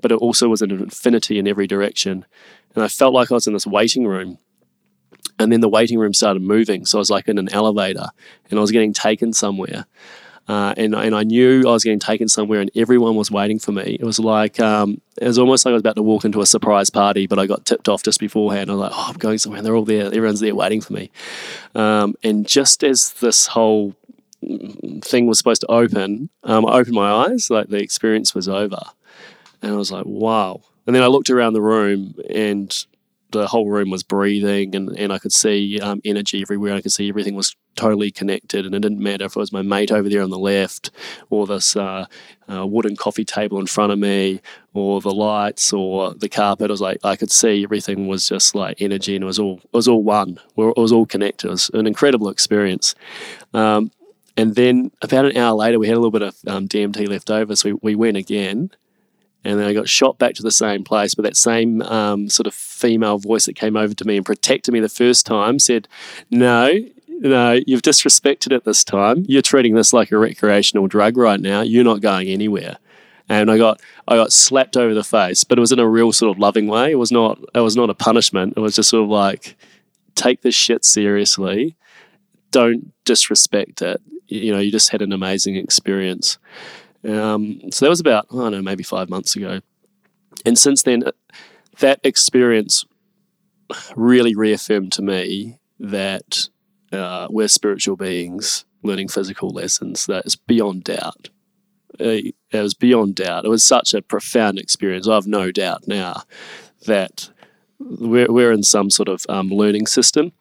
but it also was an infinity in every direction. And I felt like I was in this waiting room, and then the waiting room started moving. So I was like in an elevator and I was getting taken somewhere. Uh, and, and I knew I was getting taken somewhere and everyone was waiting for me. It was like, um, it was almost like I was about to walk into a surprise party, but I got tipped off just beforehand. I was like, oh, I'm going somewhere. And they're all there. Everyone's there waiting for me. Um, and just as this whole thing was supposed to open, um, I opened my eyes, like the experience was over. And I was like, wow. And then I looked around the room and the whole room was breathing, and, and I could see um, energy everywhere. I could see everything was totally connected, and it didn't matter if it was my mate over there on the left or this uh, uh, wooden coffee table in front of me or the lights or the carpet. It was like I could see everything was just like energy, and it was all it was all one. It was all connected. It was an incredible experience. Um, and then about an hour later, we had a little bit of um, D M T left over, so we, we went again. And then I got shot back to the same place, but that same um, sort of female voice that came over to me and protected me the first time said, no, no, you've disrespected it this time. You're treating this like a recreational drug right now. You're not going anywhere. And I got I got slapped over the face, but it was in a real sort of loving way. It was not it was not a punishment. It was just sort of like, take this shit seriously. Don't disrespect it. You know, you just had an amazing experience. Um, so that was about, I don't know, maybe five months ago. And since then, that experience really reaffirmed to me that uh, we're spiritual beings learning physical lessons. That is beyond doubt. It, it was beyond doubt. It was such a profound experience. I have no doubt now that we're, we're in some sort of um, learning system.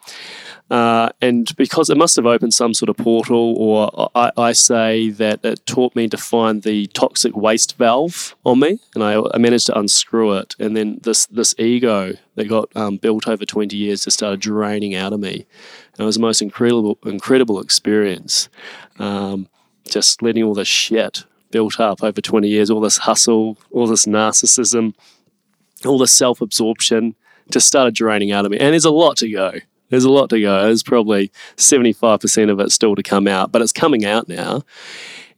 Uh, and because it must have opened some sort of portal, or I, I say that it taught me to find the toxic waste valve on me, and I, I managed to unscrew it. And then this this ego that got um, built over twenty years just started draining out of me. And it was the most incredible incredible experience, um, just letting all this shit built up over twenty years, all this hustle, all this narcissism, all this self-absorption, just started draining out of me. And there's a lot to go. There's a lot to go. There's probably seventy-five percent of it still to come out, but it's coming out now.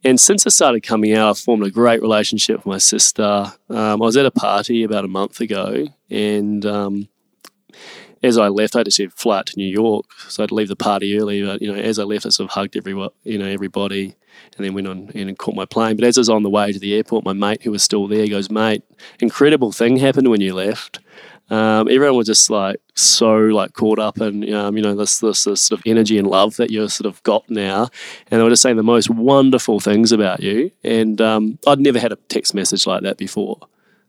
And since it started coming out, I've formed a great relationship with my sister. Um, I was at a party about a month ago, and um, as I left, I just had to fly out to New York, so I had to leave the party early. But you know, as I left, I sort of hugged everyone, you know, everybody, and then went on and caught my plane. But as I was on the way to the airport, my mate who was still there goes, "Mate, incredible thing happened when you left." Um, everyone was just like so like caught up in um, you know this, this this sort of energy and love that you've sort of got now, and they were just saying the most wonderful things about you. And um, I'd never had a text message like that before,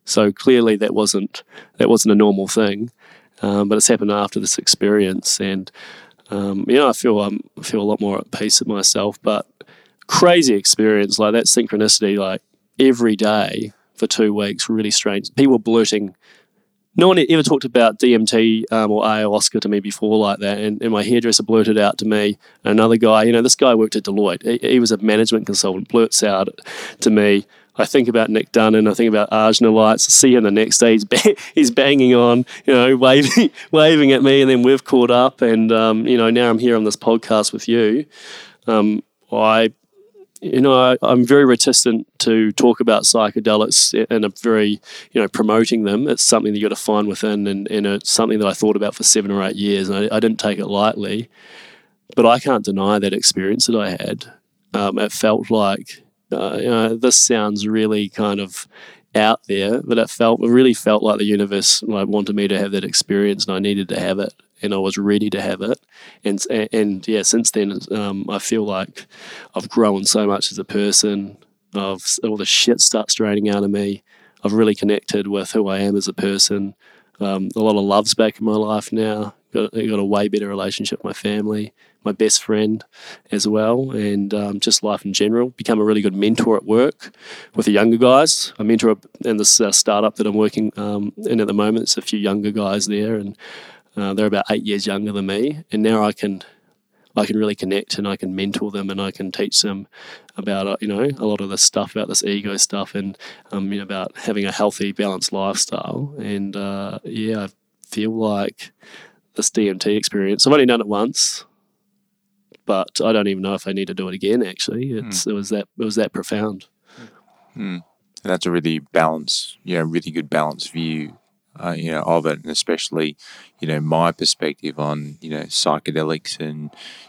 so clearly that wasn't that wasn't a normal thing. Um, but it's happened after this experience, and um, you know I feel um, I feel a lot more at peace with myself. But crazy experience, like that synchronicity, like every day for two weeks, really strange. People blurting no one ever talked about D M T um, or ayahuasca to me before like that. And, and my hairdresser blurted out to me, another guy, you know, this guy worked at Deloitte. He, he was a management consultant, blurts out to me, I think about Nick Dunnan, I think about Arjuna Lights, I see him the next day, he's, bang, he's banging on, you know, waving waving at me, and then we've caught up, and, um, you know, now I'm here on this podcast with you. Um, I, you know, I, I'm very reticent to talk about psychedelics and I'm very, you know, promoting them. It's something that you've got to find within, and, and it's something that I thought about for seven or eight years, and I, I didn't take it lightly. But I can't deny that experience that I had. Um, it felt like... Uh, you know, this sounds really kind of out there, but it felt, it really felt like the universe like wanted me to have that experience, and I needed to have it, and I was ready to have it. And and, and yeah, since then, um, I feel like I've grown so much as a person. I've, all the shit starts draining out of me. I've really connected with who I am as a person. Um, a lot of love's back in my life now. Got, got a way better relationship with my family, my best friend as well, and um, just life in general. Become a really good mentor at work with the younger guys. I mentor in this uh, startup that I'm working um, in at the moment. There's a few younger guys there, and uh, they're about eight years younger than me. And now I can, I can really connect, and I can mentor them, and I can teach them about uh, you know, a lot of this stuff, about this ego stuff, and um, you know, about having a healthy, balanced lifestyle. And uh, yeah, I feel like this D M T experience, I've only done it once, but I don't even know if I need to do it again, actually. It's, mm. It was that it was that profound. Mm. That's a really balance, you know, really good balance view, uh, you know, of it, and especially, you know, my perspective on, you know, psychedelics and,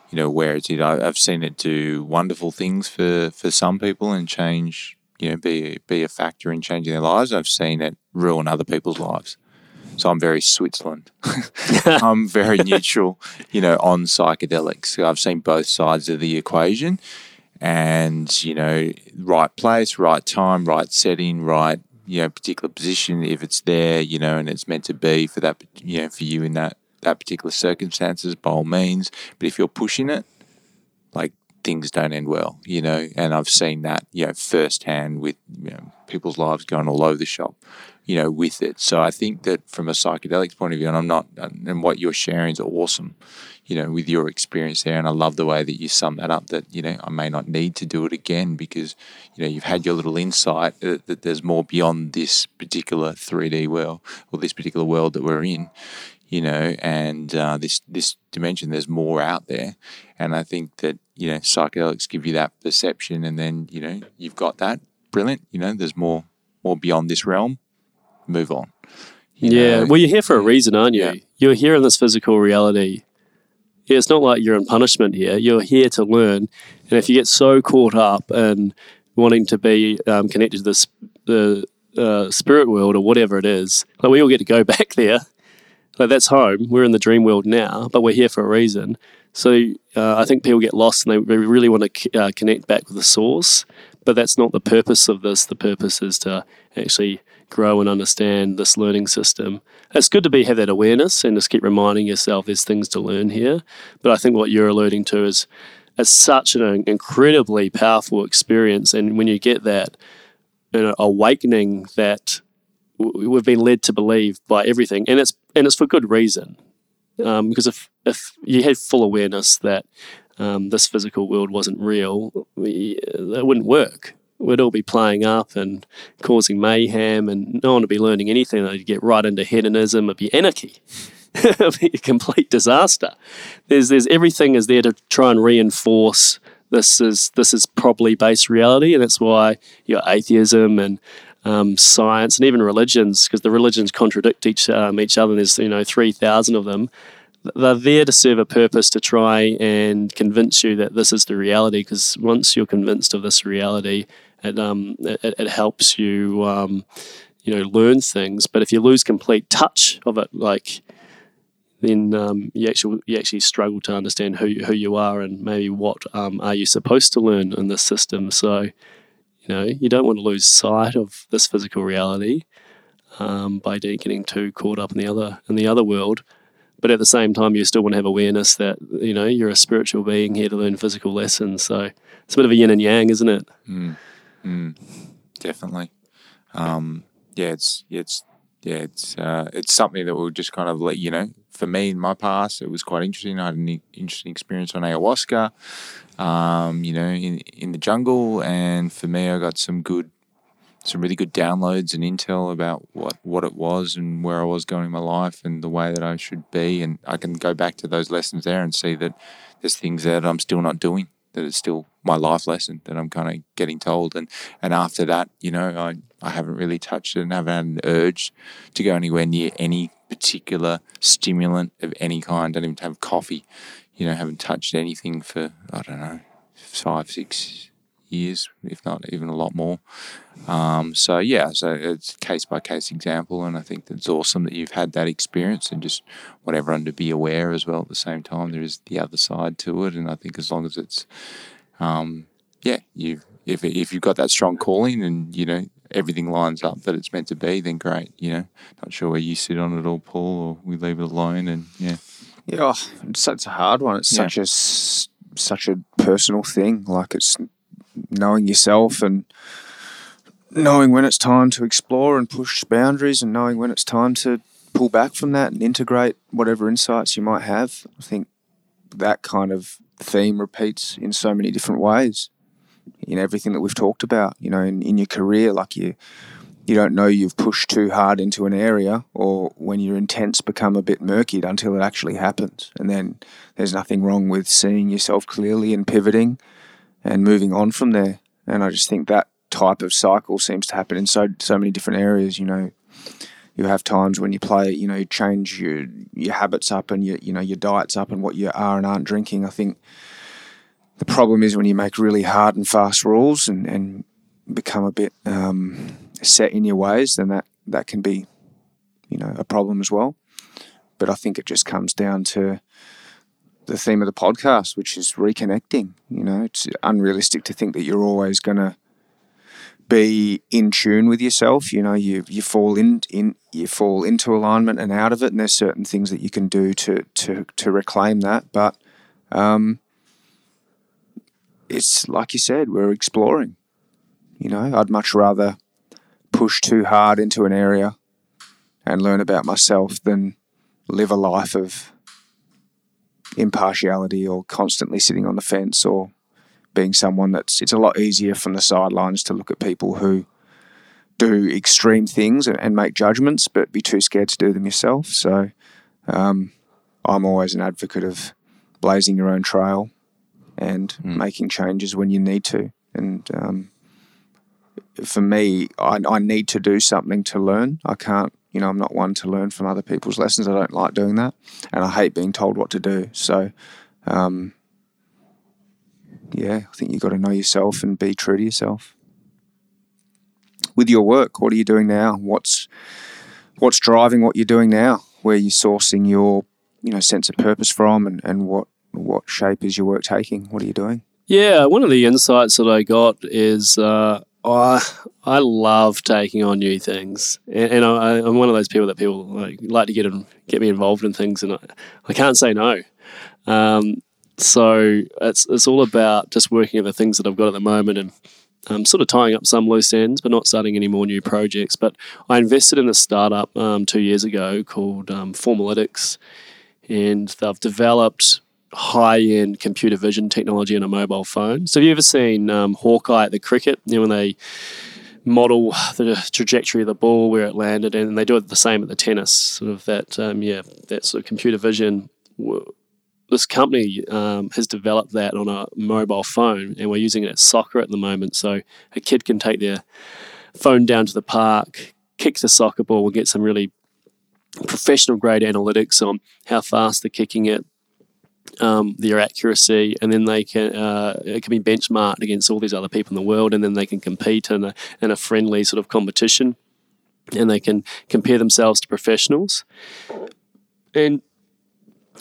you know, where it's, you know, I've seen it do wonderful things for, for some people and change, you know, be, be a factor in changing their lives. I've seen it ruin other people's lives. So I'm very Switzerland. I'm very neutral, you know, on psychedelics. I've seen both sides of the equation, and, you know, right place, right time, right setting, right, you know, particular position, if it's there, you know, and it's meant to be for that, you know, for you in that, that particular circumstances, by all means. But if you're pushing it, like, things don't end well, you know, and I've seen that, you know, firsthand with, you know, people's lives going all over the shop, you know, with it. So I think that from a psychedelic point of view, and I'm not, and what you're sharing is awesome, you know, with your experience there. And I love the way that you sum that up, that, you know, I may not need to do it again because, you know, you've had your little insight that, that there's more beyond this particular three D world or this particular world that we're in, you know, and uh, this, this dimension, there's more out there. And I think that, you know, psychedelics give you that perception, and then, you know, you've got that. Brilliant. You know, there's more, more beyond this realm. Move on. You yeah. know? Well, you're here for a reason, aren't you? Yeah. You're here in this physical reality. Yeah, it's not like you're in punishment here. You're here to learn. And if you get so caught up in wanting to be um, connected to this, the uh, spirit world or whatever it is, like, we all get to go back there. Like, that's home. We're in the dream world now, but we're here for a reason. So uh, I think people get lost and they really want to uh, connect back with the source, but that's not the purpose of this. The purpose is to actually grow and understand this learning system. It's good to be have that awareness and just keep reminding yourself there's things to learn here. But I think what you're alluding to is it's such an incredibly powerful experience, and when you get that, you know, awakening that w- we've been led to believe by everything, and it's and it's for good reason. Um, because if if you had full awareness that um, this physical world wasn't real, we, it wouldn't work. We'd all be playing up and causing mayhem, and no one would be learning anything. They'd get right into hedonism. It'd be anarchy. It'd be a complete disaster. There's there's everything is there to try and reinforce this is this is probably based reality, and that's why your atheism and Um, science and even religions, because the religions contradict each um, each other. And there's, you know, three thousand of them. They're there to serve a purpose, to try and convince you that this is the reality, because once you're convinced of this reality, it um it, it helps you um you know learn things. But if you lose complete touch of it, like, then um, you actually you actually struggle to understand who who you are, and maybe what um are you supposed to learn in this system. So, you know, you don't want to lose sight of this physical reality um, by getting too caught up in the other in the other world. But at the same time, you still want to have awareness that, you know, you're a spiritual being here to learn physical lessons. So it's a bit of a yin and yang, isn't it? Mm, mm, definitely. Um, yeah, it's it's yeah, it's uh, it's something that we'll just kind of let you know. For me, in my past, it was quite interesting. I had an interesting experience on ayahuasca, um, you know, in, in the jungle. And for me, I got some good, some really good downloads and intel about what, what it was and where I was going in my life and the way that I should be. And I can go back to those lessons there and see that there's things there that I'm still not doing, that it's still my life lesson that I'm kind of getting told. And, and after that, you know, I, I haven't really touched it and haven't had an urge to go anywhere near any particular stimulant of any kind. I don't even have coffee, you know, haven't touched anything for, I don't know, five, six years, if not even a lot more. Um, so, yeah, so it's case-by-case example, and I think that's awesome that you've had that experience, and just want everyone to be aware as well at the same time there is the other side to it. And I think as long as it's, um, yeah, you if if you've got that strong calling and, you know, everything lines up that it's meant to be, then great, you know. Not sure where you sit on it all, Paul, or we leave it alone, and yeah. Yeah, oh, it's such a hard one. It's yeah. such a such a personal thing. Like, it's knowing yourself and knowing when it's time to explore and push boundaries, and knowing when it's time to pull back from that and integrate whatever insights you might have. I think that kind of theme repeats in so many different ways in everything that we've talked about, you know, in, in your career. Like, you you don't know you've pushed too hard into an area, or when your intents become a bit murkied, until it actually happens. And then there's nothing wrong with seeing yourself clearly and pivoting and moving on from there. And I just think that type of cycle seems to happen in so so many different areas. You know, you have times when you play, you know, you change your your habits up and your, you know, your diets up and what you are and aren't drinking. I think the problem is when you make really hard and fast rules and, and become a bit um, set in your ways, then that, that can be, you know, a problem as well. But I think it just comes down to the theme of the podcast, which is reconnecting. You know, it's unrealistic to think that you're always going to be in tune with yourself. You know, you you fall in, in you fall into alignment and out of it, and there's certain things that you can do to to to reclaim that. But um, it's like you said, we're exploring. You know, I'd much rather push too hard into an area and learn about myself than live a life of impartiality or constantly sitting on the fence, or being someone that's, it's a lot easier from the sidelines to look at people who do extreme things and, and make judgments, but be too scared to do them yourself. So um, I'm always an advocate of blazing your own trail and mm. making changes when you need to. And um, for me, I, I need to do something to learn. I can't, you know, I'm not one to learn from other people's lessons. I don't like doing that, and I hate being told what to do. So, um, yeah, I think you've got to know yourself and be true to yourself. With your work, what are you doing now? What's what's driving what you're doing now? Where are you sourcing your, you know, sense of purpose from, and, and what, what shape is your work taking? What are you doing? Yeah, one of the insights that I got is... Uh Oh, I love taking on new things, and, and I, I'm one of those people that people like, like to get in, get me involved in things, and I, I can't say no. Um, so it's it's all about just working at the things that I've got at the moment, and um, sort of tying up some loose ends, but not starting any more new projects. But I invested in a startup um, two years ago called um, Formalytics, and they've developed high-end computer vision technology in a mobile phone. So have you ever seen um, Hawkeye at the cricket? You know, when they model the trajectory of the ball, where it landed, and they do it the same at the tennis, sort of that, um, yeah, that sort of computer vision. This company um, has developed that on a mobile phone, and we're using it at soccer at the moment. So a kid can take their phone down to the park, kick the soccer ball, and get some really professional-grade analytics on how fast they're kicking it, Um, their accuracy, and then they can uh, it can be benchmarked against all these other people in the world, and then they can compete in a in a friendly sort of competition, and they can compare themselves to professionals. And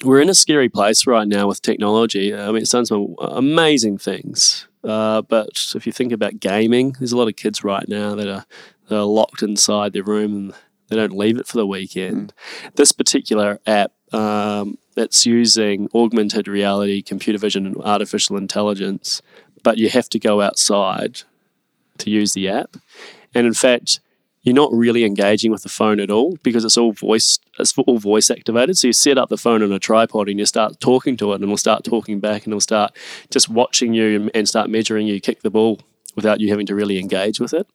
we're in a scary place right now with technology. I mean, it's done some amazing things, uh, but if you think about gaming, there's a lot of kids right now that are that are locked inside their room and they don't leave it for the weekend. Mm. This particular app. Um, That's using augmented reality, computer vision, and artificial intelligence, but you have to go outside to use the app. And in fact, you're not really engaging with the phone at all because it's all voice it's all voice activated. So you set up the phone on a tripod and you start talking to it and it'll start talking back and it'll start just watching you and start measuring you kick the ball without you having to really engage with it,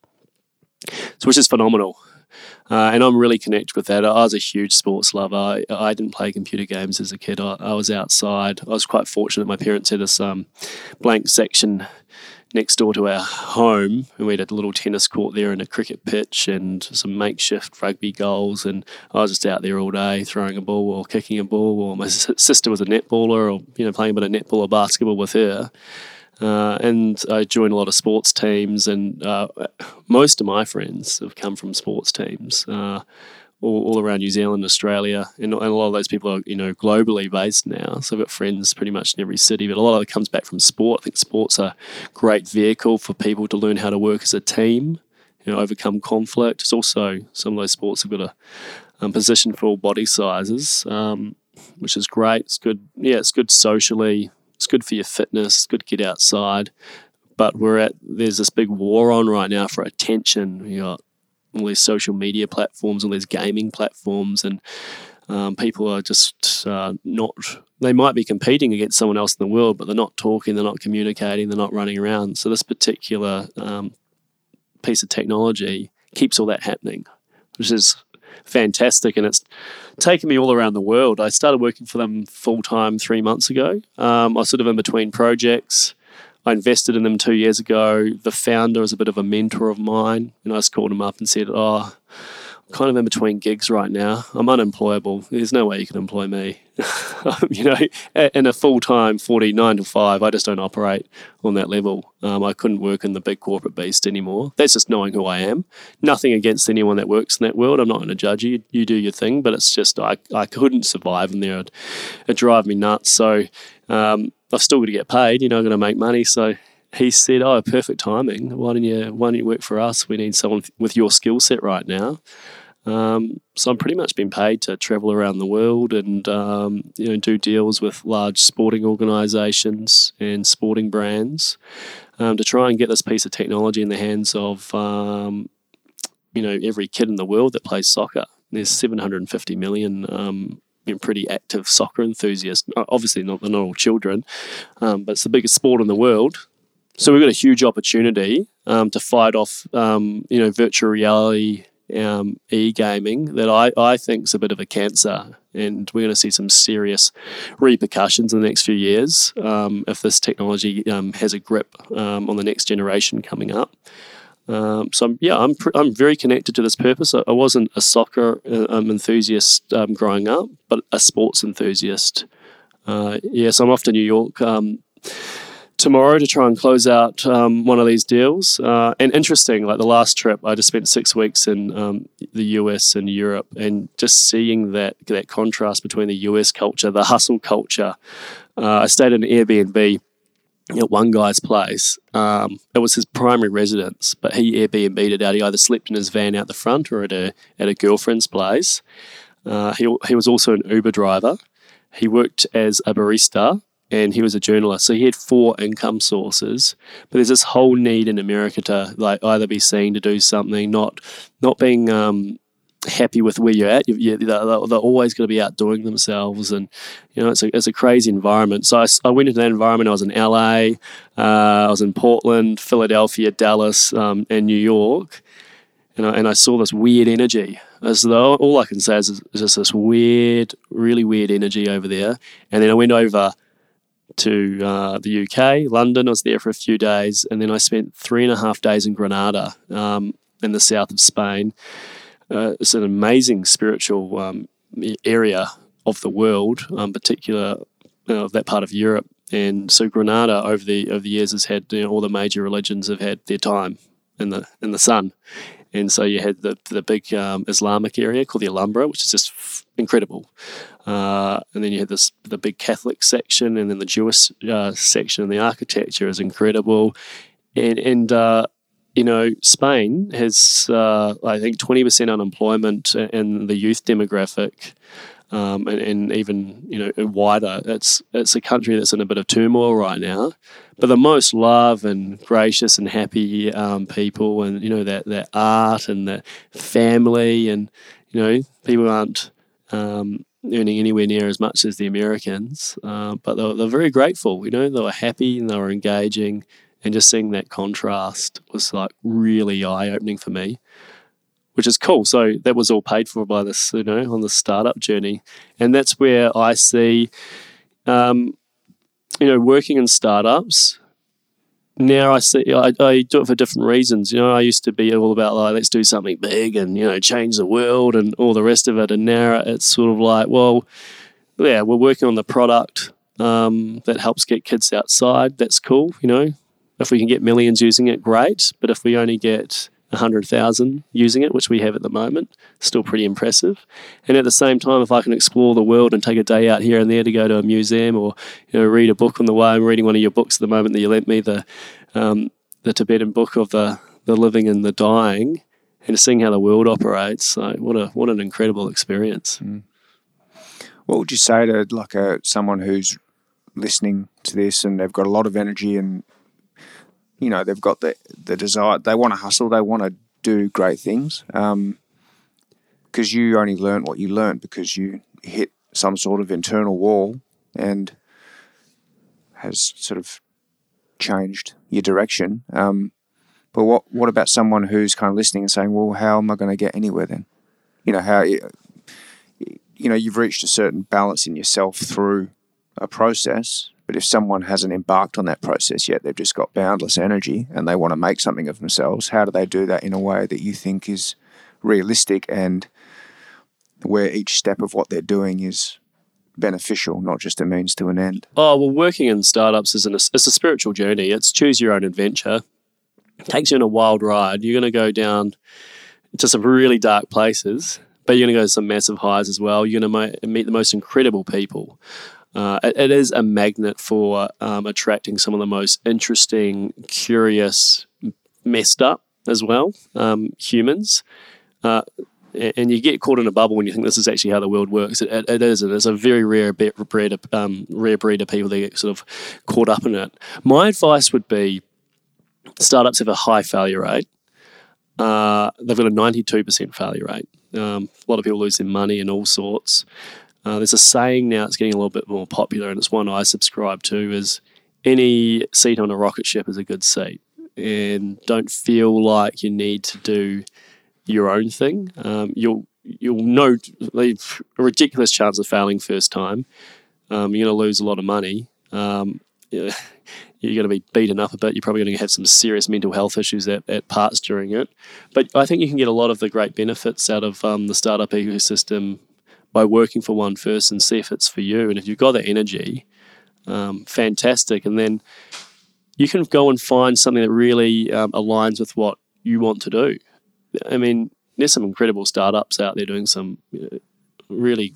so which is phenomenal. Uh, and I'm really connected with that. I was a huge sports lover. I, I didn't play computer games as a kid. I, I was outside. I was quite fortunate. My parents had this um, blank section next door to our home, and we had a little tennis court there and a cricket pitch and some makeshift rugby goals, and I was just out there all day throwing a ball or kicking a ball, or my sister was a netballer, or you know, playing a bit of netball or basketball with her. Uh, and I joined a lot of sports teams, and uh, most of my friends have come from sports teams uh, all, all around New Zealand, Australia, and, and a lot of those people are, you know, globally based now. So I've got friends pretty much in every city, but a lot of it comes back from sport. I think sport's a great vehicle for people to learn how to work as a team, you know, overcome conflict. It's also, some of those sports have got a um, position for all body sizes, um, which is great. It's good, yeah, it's good socially. It's good for your fitness. It's good to get outside. But we're at there's this big war on right now for attention. You got all these social media platforms, all these gaming platforms, and um, people are just uh, not. They might be competing against someone else in the world, but they're not talking. They're not communicating. They're not running around. So this particular um, piece of technology keeps all that happening, which is fantastic, and it's taken me all around the world. I started working for them full-time three months ago. Um, I was sort of in between projects. I invested in them two years ago. The founder is a bit of a mentor of mine, and I just called him up and said, oh, I'm kind of in between gigs right now. I'm unemployable. There's no way you can employ me. um, you know, in a full-time forty, nine to five, I just don't operate on that level. Um, I couldn't work in the big corporate beast anymore. That's just knowing who I am. Nothing against anyone that works in that world. I'm not going to judge you. You do your thing, but it's just I, I couldn't survive in there. It'd, it'd drive me nuts. So um, I've still got to get paid. You know, I'm going to make money. So he said, oh, perfect timing. Why don't you, why don't you work for us? We need someone with your skill set right now. Um, so I'm pretty much been paid to travel around the world and um, you know, do deals with large sporting organisations and sporting brands um, to try and get this piece of technology in the hands of um, you know, every kid in the world that plays soccer. There's seven hundred fifty million um, pretty active soccer enthusiasts. Obviously, not they're not all children, um, but it's the biggest sport in the world. So we've got a huge opportunity um, to fight off um, you know, virtual reality. Um, e-gaming that I, I think is a bit of a cancer, and we're going to see some serious repercussions in the next few years um, if this technology um, has a grip um, on the next generation coming up. Um, so I'm, yeah, I'm pr- I'm very connected to this purpose. I, I wasn't a soccer uh, um, enthusiast um, growing up, but a sports enthusiast. Uh, yeah, so I'm off to New York Um, tomorrow to try and close out um, one of these deals. Uh, and interesting, like the last trip, I just spent six weeks in um, the U S and Europe, and just seeing that that contrast between the U S culture, the hustle culture. Uh, I stayed in an Airbnb at one guy's place. Um, it was his primary residence, but he Airbnb'd it out. He either slept in his van out the front or at a at a girlfriend's place. Uh, he he was also an Uber driver. He worked as a barista, and he was a journalist, so he had four income sources. But there's this whole need in America to like either be seen to do something, not not being um, happy with where you're at. You, you, they're, they're always going to be outdoing themselves, and you know it's a it's a crazy environment. So I, I went into that environment. I was in L A, uh, I was in Portland, Philadelphia, Dallas, um, and New York, and I, and I saw this weird energy. As though all I can say is, is just this weird, really weird energy over there. And then I went over to uh, the U K, London. I was there for a few days, and then I spent three and a half days in Granada um, in the south of Spain. Uh, it's an amazing spiritual um, area of the world, um, particular of uh, that part of Europe. And so Granada over the over the years has had, you know, all the major religions have had their time in the in the sun. And so you had the the big um, Islamic area called the Alhambra, which is just f- incredible. Uh, and then you had this the big Catholic section, and then the Jewish uh, section, and the architecture is incredible. And and uh, you know, Spain has, uh, I think, twenty percent unemployment in the youth demographic, um, and, and even, you know, wider. It's, it's a country that's in a bit of turmoil right now, but the most love and gracious and happy um, people, and, you know, that, that art and that family, and, you know, people aren't um, earning anywhere near as much as the Americans, uh, but they're, they're very grateful, you know, they were happy and they were engaging. And just seeing that contrast was like really eye-opening for me, which is cool. So that was all paid for by this, you know, on the startup journey. And that's where I see, um, you know, working in startups. Now I see, I, I do it for different reasons. You know, I used to be all about like, let's do something big and, you know, change the world and all the rest of it. And now it's sort of like, well, yeah, we're working on the product um, that helps get kids outside. That's cool, you know. If we can get millions using it, great. But if we only get one hundred thousand using it, which we have at the moment, still pretty impressive. And at the same time, if I can explore the world and take a day out here and there to go to a museum or, you know, read a book on the way. I'm reading one of your books at the moment that you lent me, the um, the Tibetan book of the, the living and the dying, and seeing how the world operates. So what a what an incredible experience. Mm. What would you say to like a someone who's listening to this and they've got a lot of energy and, you know, they've got the, the desire, they want to hustle, they want to do great things, because um, you only learn what you learn because you hit some sort of internal wall and has sort of changed your direction. Um, but what, what about someone who's kind of listening and saying, well, how am I going to get anywhere then? You know, how, you know, you've reached a certain balance in yourself through a process. But if someone hasn't embarked on that process yet, they've just got boundless energy and they want to make something of themselves, how do they do that in a way that you think is realistic and where each step of what they're doing is beneficial, not just a means to an end? Oh, well, working in startups is an, it's a spiritual journey. It's choose your own adventure. It takes you on a wild ride. You're going to go down to some really dark places, but you're going to go to some massive highs as well. You're going to meet the most incredible people. Uh, it, it is a magnet for um, attracting some of the most interesting, curious, messed up as well, um, humans. Uh, and you get caught in a bubble when you think this is actually how the world works. It, it, it isn't. It's a very rare breed of, um, rare breed of people that get sort of caught up in it. My advice would be startups have a high failure rate. Uh, they've got a ninety-two percent failure rate. Um, a lot of people lose their money and all sorts. Uh, there's a saying now, it's getting a little bit more popular, and it's one I subscribe to, is any seat on a rocket ship is a good seat. And don't feel like you need to do your own thing. Um, you'll you'll know leave a ridiculous chance of failing first time. Um, you're going to lose a lot of money. Um, yeah, you're going to be beaten up a bit. You're probably going to have some serious mental health issues at, at parts during it. But I think you can get a lot of the great benefits out of um, the startup ecosystem by working for one first and see if it's for you. And if you've got that energy, um, fantastic. And then you can go and find something that really um, aligns with what you want to do. I mean, there's some incredible startups out there doing some you know, really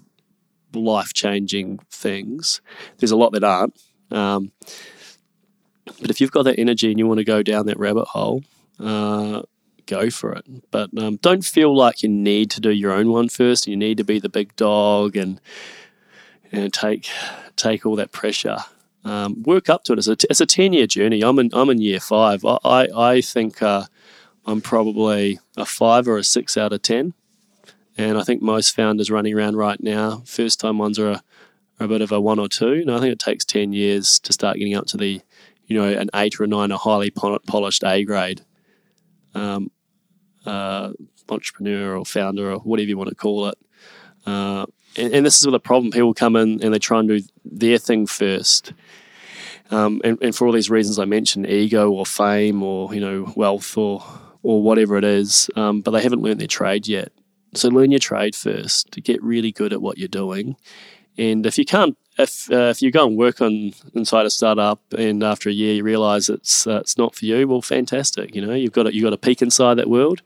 life-changing things. There's a lot that aren't. Um, but if you've got that energy and you want to go down that rabbit hole, uh, go for it. But um, don't feel like you need to do your own one first. You need to be the big dog and and take take all that pressure. Um, work up to it. It's a, it's a ten-year journey. I'm in, I'm in year five. I, I, I think uh, I'm probably a five or a six out of ten. And I think most founders running around right now, first-time ones are a, are a bit of a one or two. And I think it takes ten years to start getting up to the, you know, an eight or a nine, a highly polished A grade. Um, uh, entrepreneur or founder or whatever you want to call it. Uh, and, and this is the problem. People come in and they try and do their thing first. Um, and, and for all these reasons I mentioned, ego or fame or, you know, wealth or, or whatever it is, um, but they haven't learned their trade yet. So learn your trade first to get really good at what you're doing. And if you can't, if uh, if you go and work on inside a startup, and after a year you realise it's uh, it's not for you, well, fantastic. You know, you've got a, you've got a peek inside that world.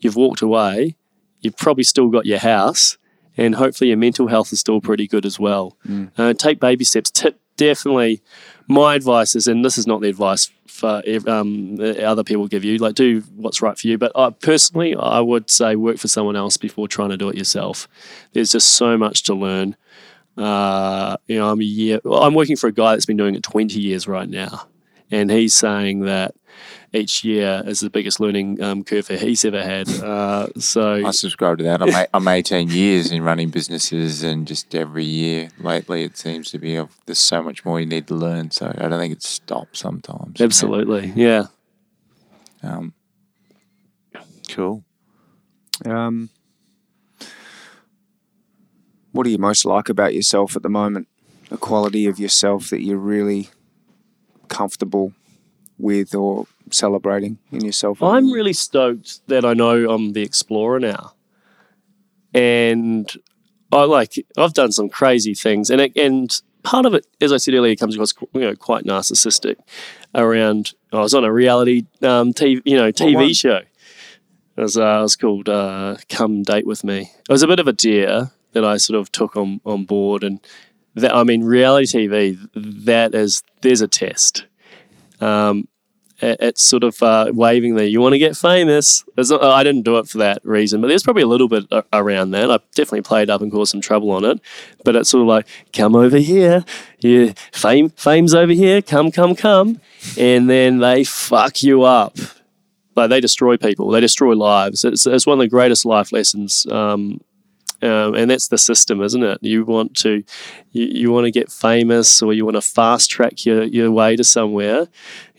You've walked away. You've probably still got your house, and hopefully your mental health is still pretty good as well. Mm. Uh, take baby steps. T- definitely my advice is, and this is not the advice for um, other people give you, like do what's right for you. But I, personally, I would say work for someone else before trying to do it yourself. There's just so much to learn. Uh, you know, I'm a year. Well, I'm working for a guy that's been doing it twenty years right now, and he's saying that each year is the biggest learning um, curve that he's ever had. Uh, so I subscribe to that. I'm, eight, I'm eighteen years in running businesses, and just every year lately, it seems to be a, there's so much more you need to learn. So I don't think it stops sometimes. Absolutely, you know? yeah. Um, cool. Um, what do you most like about yourself at the moment? A quality of yourself that you're really comfortable with or celebrating in yourself? I'm really stoked that I know I'm the explorer now, and I like I've done some crazy things, and it, and part of it, as I said earlier, comes across you know quite narcissistic. Around I was on a reality um, T V, you know, T V show. It was, uh, it was called uh, Come Date With Me. It was a bit of a dare that I sort of took on on board, and that I mean reality T V. That is there's a test. Um, it's sort of uh, waving there. You want to get famous. Not, I didn't do it for that reason, but there's probably a little bit a- around that. I definitely played up and caused some trouble on it, but it's sort of like, come over here. Yeah, fame, fame's over here. Come, come, come. And then they fuck you up. Like they destroy people. They destroy lives. It's, it's one of the greatest life lessons. Um, Um, and that's the system, isn't it? You want to, you, you want to get famous, or you want to fast track your, your way to somewhere.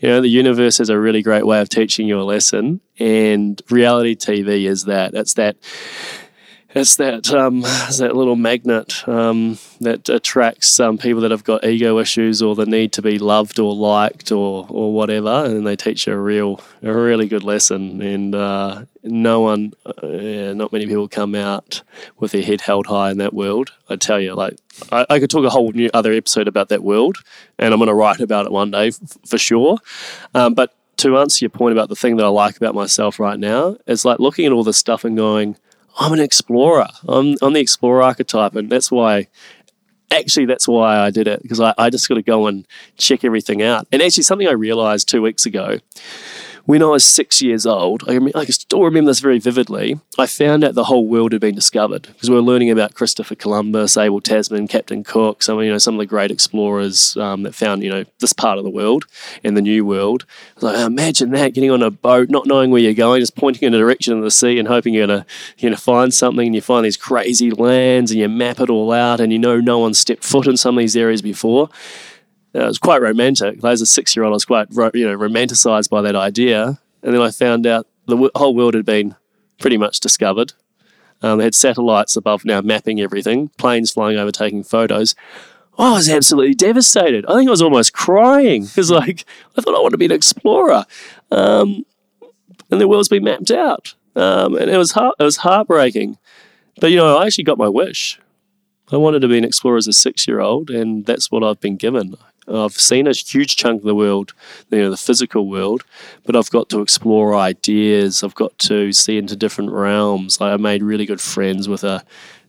You know, the universe has a really great way of teaching you a lesson, and reality T V is that. It's that, it's that, um, it's that little magnet um, that attracts some um, people that have got ego issues or the need to be loved or liked or or whatever, and they teach you a real, a really good lesson. And uh, No one, uh, yeah, not many people come out with their head held high in that world. I tell you, like, I, I could talk a whole new other episode about that world, and I'm going to write about it one day f- for sure. Um, but to answer your point about the thing that I like about myself right now, it's like looking at all this stuff and going, I'm an explorer. I'm, I'm the explorer archetype, and that's why. Actually, that's why I did it, because I, I just got to go and check everything out. And actually, something I realised two weeks ago. When I was six years old, I, I can still remember this very vividly, I found out the whole world had been discovered, because we were learning about Christopher Columbus, Abel Tasman, Captain Cook, some, you know, some of the great explorers um, that found you know this part of the world and the New World. I was like, oh, imagine that, getting on a boat, not knowing where you're going, just pointing in a direction of the sea and hoping you're going you know, to find something, and you find these crazy lands and you map it all out, and you know no one stepped foot in some of these areas before. It was quite romantic. As a six-year-old, I was quite, you know, romanticised by that idea. And then I found out the w- whole world had been pretty much discovered. Um, they had satellites above now mapping everything, planes flying over taking photos. Oh, I was absolutely devastated. I think I was almost crying because, like, I thought I wanted to be an explorer. Um, and the world's been mapped out. Um, and it was heart- it was heartbreaking. But, you know, I actually got my wish. I wanted to be an explorer as a six-year-old, and that's what I've been given. I've seen a huge chunk of the world, you know, the physical world, but I've got to explore ideas. I've got to see into different realms. Like I made really good friends with a,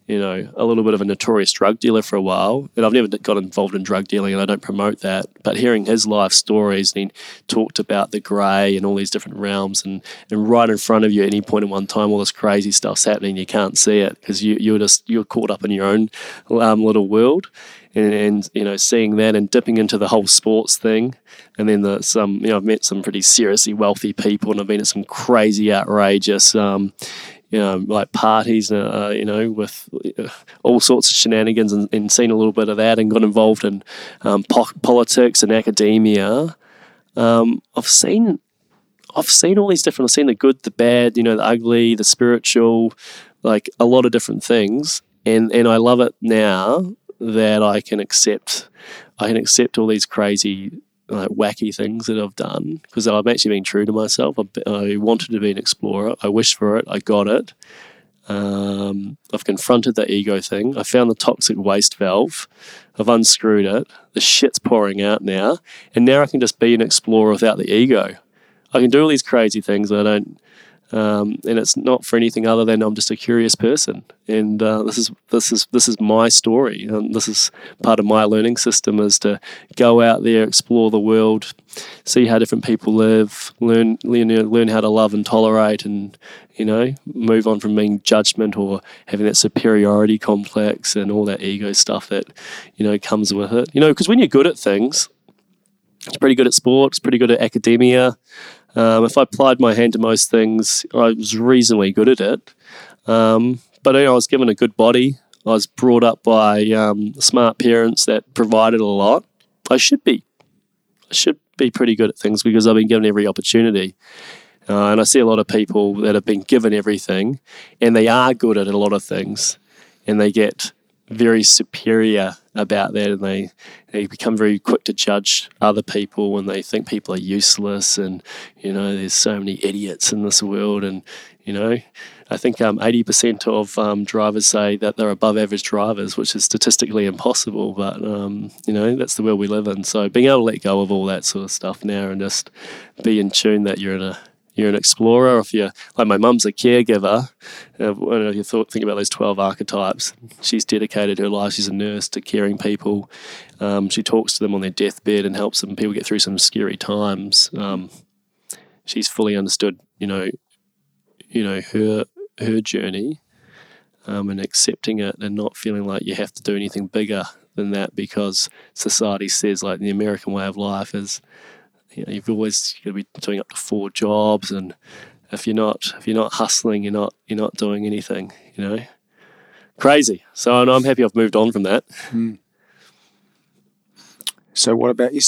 you know, a little bit of a notorious drug dealer for a while. And I've never got involved in drug dealing, and I don't promote that. But hearing his life stories, and he talked about the grey and all these different realms, and, and right in front of you at any point in one time, all this crazy stuff's happening. You can't see it because you, you're just you're caught up in your own um, little world. And, and, you know, seeing that and dipping into the whole sports thing. And then the, some, you know, I've met some pretty seriously wealthy people, and I've been at some crazy outrageous, um, you know, like parties, uh, you know, with uh, all sorts of shenanigans, and, and seen a little bit of that, and got involved in um, po- politics and academia. Um, I've seen, I've seen all these different, I've seen the good, the bad, you know, the ugly, the spiritual, like a lot of different things. And, and I love it now that I can accept, I can accept all these crazy, like wacky things that I've done, because I've actually been true to myself. I, I wanted to be an explorer. I wished for it. I got it. Um, I've confronted that ego thing. I found the toxic waste valve. I've unscrewed it. The shit's pouring out now, and now I can just be an explorer without the ego. I can do all these crazy things. I don't. Um, and it's not for anything other than I'm just a curious person, and uh, this is this is this is my story, and this is part of my learning system, is to go out there, explore the world, see how different people live, learn learn learn how to love and tolerate, and you know move on from being judgment or having that superiority complex and all that ego stuff that you know comes with it. You know, because when you're good at things, it's pretty good at sports, pretty good at academia. Um, if I applied my hand to most things, I was reasonably good at it. Um, but you know, I was given a good body. I was brought up by um, smart parents that provided a lot. I should be, I should be pretty good at things because I've been given every opportunity. Uh, and I see a lot of people that have been given everything, and they are good at a lot of things, and they get very superior about that, and they, they become very quick to judge other people when they think people are useless, and you know there's so many idiots in this world. And you know I think um, eighty percent of um, drivers say that they're above average drivers, which is statistically impossible, but um, you know that's the world we live in. So being able to let go of all that sort of stuff now and just be in tune that you're in a You're an explorer. If you're like my mum's a caregiver, uh, I don't know if you thought, think about those twelve archetypes. She's dedicated her life. She's a nurse to caring people. Um, she talks to them on their deathbed and helps them people get through some scary times. Um, she's fully understood, you know, you know her her journey, um, and accepting it and not feeling like you have to do anything bigger than that, because society says, like the American way of life is, you know, you've always got to be doing up to four jobs, and if you're not, if you're not hustling, you're not, you're not doing anything. You know, crazy. So and I'm happy I've moved on from that. Mm. So, what about you?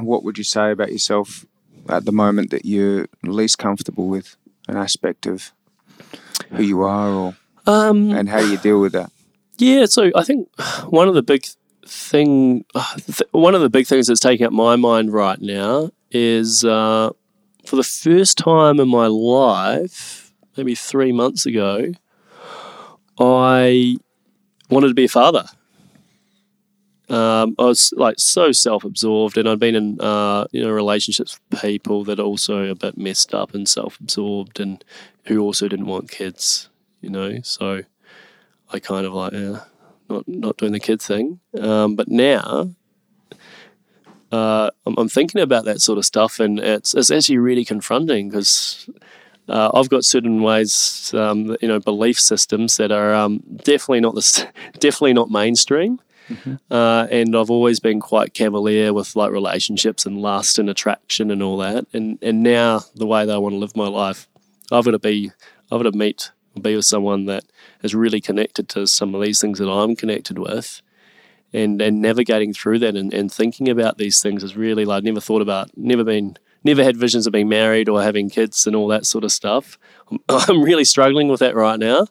What would you say about yourself at the moment that you're least comfortable with, an aspect of who you are, or um, and how you deal with that? Yeah. So I think one of the big thing, th- one of the big things that's taking up my mind right now is uh, for the first time in my life, maybe three months ago, I wanted to be a father. Um, I was like so self-absorbed, and I'd been in uh, you know relationships with people that are also a bit messed up and self-absorbed, and who also didn't want kids. You know, so I kind of like yeah. Not, not doing the kid thing. Um, but now uh, I'm, I'm thinking about that sort of stuff, and it's, it's actually really confronting, because uh, I've got certain ways, um, you know, belief systems that are um, definitely not this, definitely not mainstream. Mm-hmm. Uh, and I've always been quite cavalier with like relationships and lust and attraction and all that. And and now the way that I want to live my life, I've got to be, I've got to meet. Be with someone that is really connected to some of these things that I'm connected with, and and navigating through that and, and thinking about these things is really like never thought about, never been, never had visions of being married or having kids and all that sort of stuff. I'm, I'm really struggling with that right now.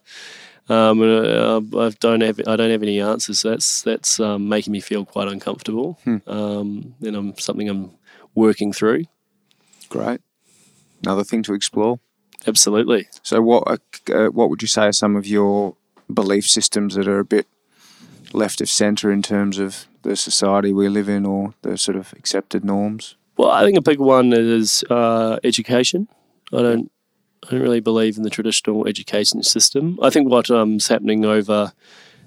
Um, I, I don't have I don't have any answers. So that's that's um, making me feel quite uncomfortable. Hmm. Um, and I'm something I'm working through. Great, another thing to explore. Absolutely. So what uh, what would you say are some of your belief systems that are a bit left of centre in terms of the society we live in, or the sort of accepted norms? Well, I think a big one is uh, education. I don't I don't really believe in the traditional education system. I think what's um, happening over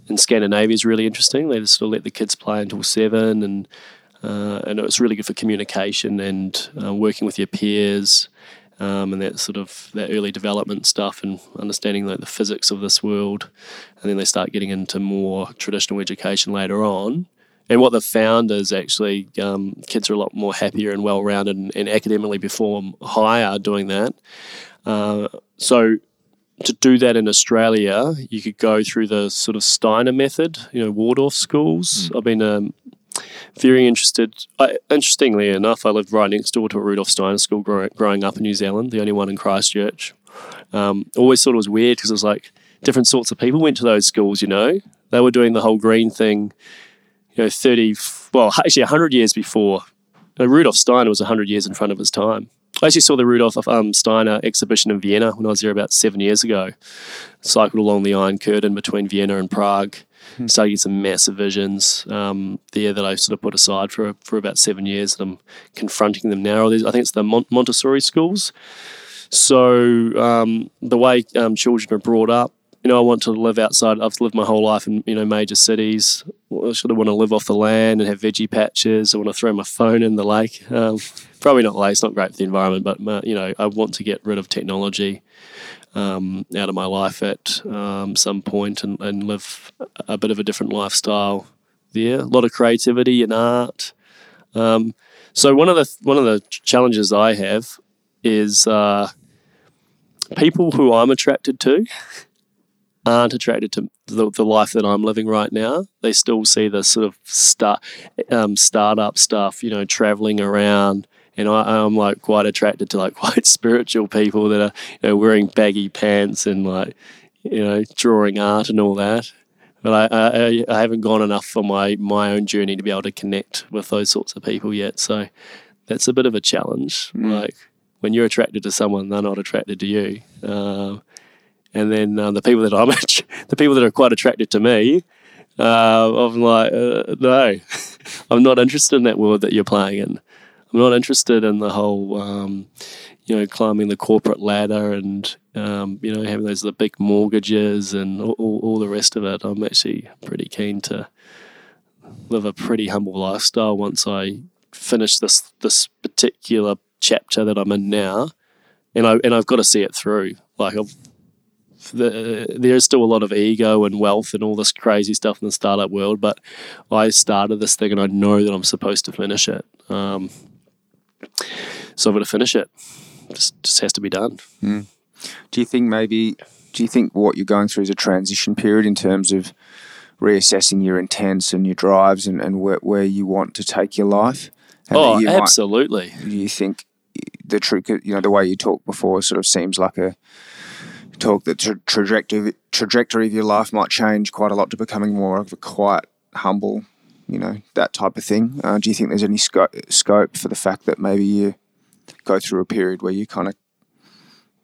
in Scandinavia is really interesting. They just sort of let the kids play until seven, and, uh, and it's really good for communication and uh, working with your peers. Um, and that sort of that early development stuff, and understanding like the physics of this world, and then they start getting into more traditional education later on. And what they've found is actually um, kids are a lot more happier and well-rounded and, and academically perform higher doing that. Uh, so to do that in Australia, you could go through the sort of Steiner method, you know, Waldorf schools. Mm. I've been um, very interested. I, interestingly enough, I lived right next door to a Rudolf Steiner school growing, growing up in New Zealand, the only one in Christchurch. Um, always thought it was weird, because it was like different sorts of people went to those schools, you know. They were doing the whole green thing, you know, thirty, well, actually one hundred years before. You know, Rudolf Steiner was one hundred years in front of his time. I actually saw the Rudolf um, Steiner exhibition in Vienna when I was there about seven years ago. Cycled along the Iron Curtain between Vienna and Prague. Mm-hmm. Started getting some massive visions um, there that I sort of put aside for for about seven years, and I'm confronting them now. I think it's the Mont- Montessori schools. So um, the way um, children are brought up, you know, I want to live outside. I've lived my whole life in, you know, major cities. I sort of want to live off the land and have veggie patches. I want to throw my phone in the lake. Um, probably not the lake. It's not great for the environment, but, my, you know, I want to get rid of technology um, out of my life at um, some point and, and live a bit of a different lifestyle there. A lot of creativity and art. Um, so one of the one of the challenges I have is uh, people who I'm attracted to aren't attracted to the, the life that I'm living right now. They still see the sort of star, um, startup stuff, you know, traveling around. And I, I'm like quite attracted to like quite spiritual people that are, you know, wearing baggy pants and like, you know, drawing art and all that. But I, I, I haven't gone enough for my, my own journey to be able to connect with those sorts of people yet. So that's a bit of a challenge. Mm. Like when you're attracted to someone, they're not attracted to you. Uh, and then uh, the people that I'm, the people that are quite attracted to me, uh, I'm like, uh, no, I'm not interested in that world that you're playing in. I'm not interested in the whole, um, you know, climbing the corporate ladder and, um, you know, having those the big mortgages and all, all, all the rest of it. I'm actually pretty keen to live a pretty humble lifestyle once I finish this this particular chapter that I'm in now, and I and I've got to see it through. Like, I've, the, there is still a lot of ego and wealth and all this crazy stuff in the startup world, but I started this thing and I know that I'm supposed to finish it. Um, so I've got to finish it. Just, just has to be done. Mm. Do you think maybe, do you think what you're going through is a transition period in terms of reassessing your intents and your drives and, and where, where you want to take your life? And oh, you absolutely. Do you think the truth, you know, the way you talked before sort of seems like a talk that tra- trajectory, trajectory of your life might change quite a lot to becoming more of a quiet, humble, you know, that type of thing. Uh, do you think there's any scope, scope for the fact that maybe you go through a period where you kind of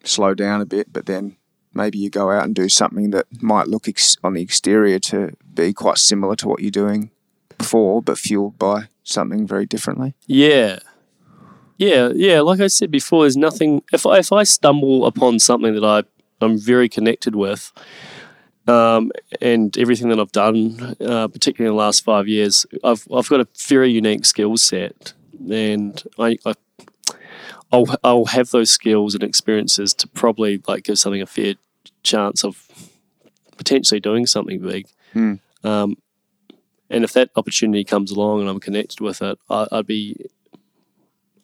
slow down a bit, but then maybe you go out and do something that might look ex- on the exterior to be quite similar to what you're doing before, but fueled by something very differently? Yeah. Yeah, yeah. Like I said before, there's nothing – if I if I stumble upon something that I, I'm very connected with um, and everything that I've done, uh, particularly in the last five years, I've I've got a very unique skill set, and I, I – I'll I'll have those skills and experiences to probably like give something a fair chance of potentially doing something big. Mm. Um, and if that opportunity comes along and I'm connected with it, I, I'd be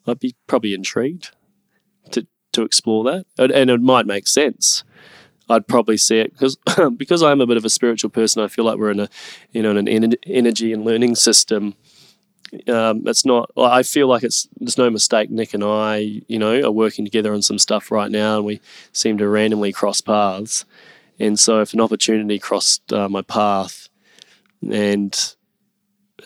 I'd be probably intrigued to to explore that, and, and it might make sense. I'd probably see it because because I'm a bit of a spiritual person. I feel like we're in a you know in an en- energy and learning system. Um, it's not. I feel like it's. There's no mistake. Nick and I, you know, are working together on some stuff right now, and we seem to randomly cross paths. And so, if an opportunity crossed uh, my path, and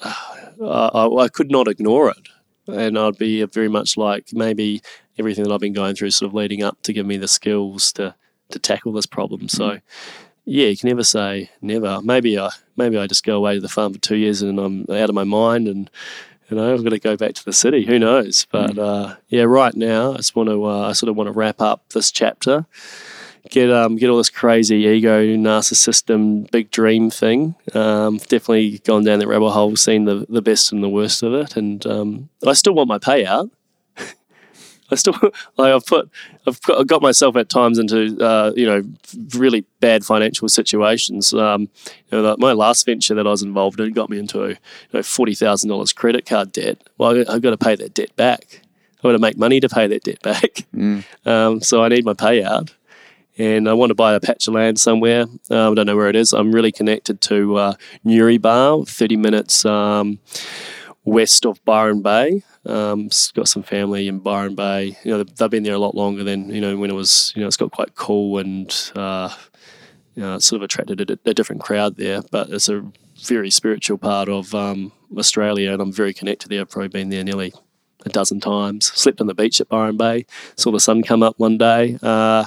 uh, I, I could not ignore it, and I'd be very much like maybe everything that I've been going through, sort of leading up to give me the skills to to tackle this problem. Mm-hmm. So. Yeah, you can never say never. Maybe I maybe I just go away to the farm for two years and I'm out of my mind, and you know I've got to go back to the city. Who knows? But mm. uh, yeah, right now I just want to uh, I sort of want to wrap up this chapter, get um get all this crazy ego, narcissism, big dream thing. Um, definitely gone down that rabbit hole, seen the the best and the worst of it, and um, I still want my payout. I still like I've put I've got myself at times into uh, you know really bad financial situations. Um, you know, my last venture that I was involved in got me into you know forty thousand dollars credit card debt. Well, I've got to pay that debt back. I've got to make money to pay that debt back. Mm. Um, so I need my payout, and I want to buy a patch of land somewhere. Um, I don't know where it is. I'm really connected to uh, Nuribar, thirty minutes um, west of Byron Bay. Um, got some family in Byron Bay. You know, they've, they've been there a lot longer than, you know, when it was, you know, it's got quite cool and, uh, you know, it's sort of attracted a, a different crowd there, but it's a very spiritual part of um, Australia, and I'm very connected there. I've probably been there nearly a dozen times. Slept on the beach at Byron Bay, saw the sun come up one day. Uh,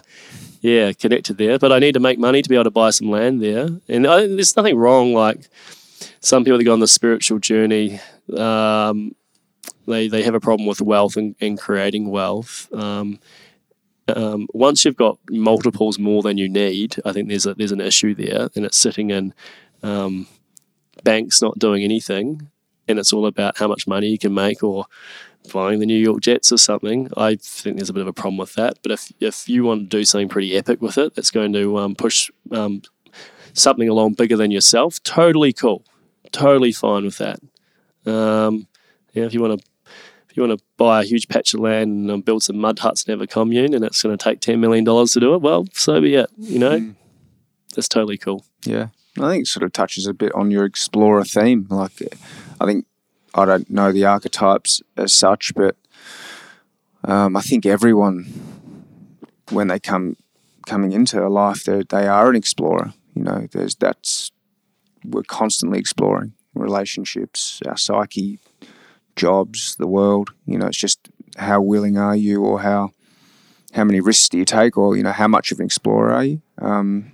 yeah, connected there. But I need to make money to be able to buy some land there. And I, there's nothing wrong, like some people that go on the spiritual journey, um, They they have a problem with wealth and, and creating wealth. Um, Um, once you've got multiples more than you need, I think there's a, there's an issue there, and it's sitting in um, banks not doing anything, and it's all about how much money you can make or flying the New York Jets or something. I think there's a bit of a problem with that. But if if you want to do something pretty epic with it, it's going to um, push um, something along bigger than yourself. Totally cool, totally fine with that. Um, yeah, if you want to. If you want to buy a huge patch of land and build some mud huts and have a commune, and it's going to take ten million dollars to do it, well, so be it, you know? Mm. That's totally cool. Yeah. I think it sort of touches a bit on your explorer theme. Like, I think, I don't know the archetypes as such, but um, I think everyone, when they come coming into a life, they are an explorer. You know, there's that's, we're constantly exploring relationships, our psyche, jobs, the world. You know, it's just how willing are you, or how how many risks do you take, or, you know, how much of an explorer are you? Um,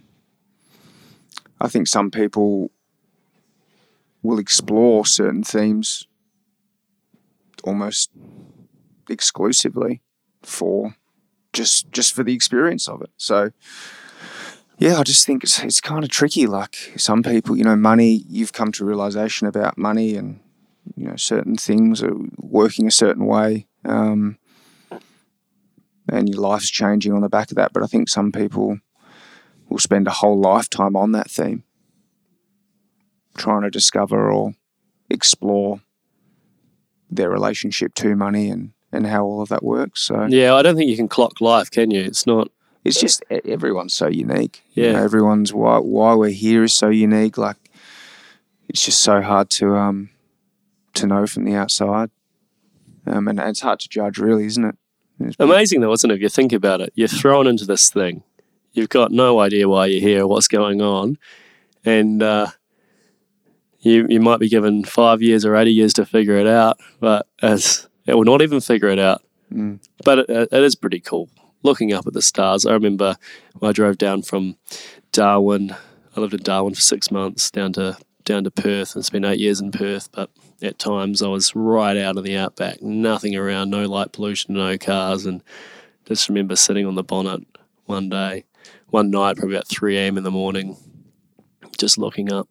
I think some people will explore certain themes almost exclusively for just just for the experience of it. So, yeah, I just think it's it's kind of tricky. Like, some people, you know, money, you've come to a realization about money and, you know, certain things are working a certain way, um, and your life's changing on the back of that. But I think some people will spend a whole lifetime on that theme, trying to discover or explore their relationship to money and, and how all of that works. So yeah, I don't think you can clock life, can you? It's not... It's just everyone's so unique. Yeah. You know, everyone's... Why, why we're here is so unique. Like, it's just so hard to... um. to know from the outside, um, and it's hard to judge, really, isn't it? It's amazing though, isn't it, if you think about it? You're thrown into this thing, you've got no idea why you're here, what's going on, and uh, you you might be given five years or eighty years to figure it out, but as it will not even figure it out. Mm. But it, it is pretty cool, looking up at the stars. I remember when I drove down from Darwin, I lived in Darwin for six months, down to down to Perth, and spent eight years in Perth, but at times I was right out in the outback, nothing around, no light pollution, no cars, and just remember sitting on the bonnet one day, one night, probably about three a.m. in the morning, just looking up,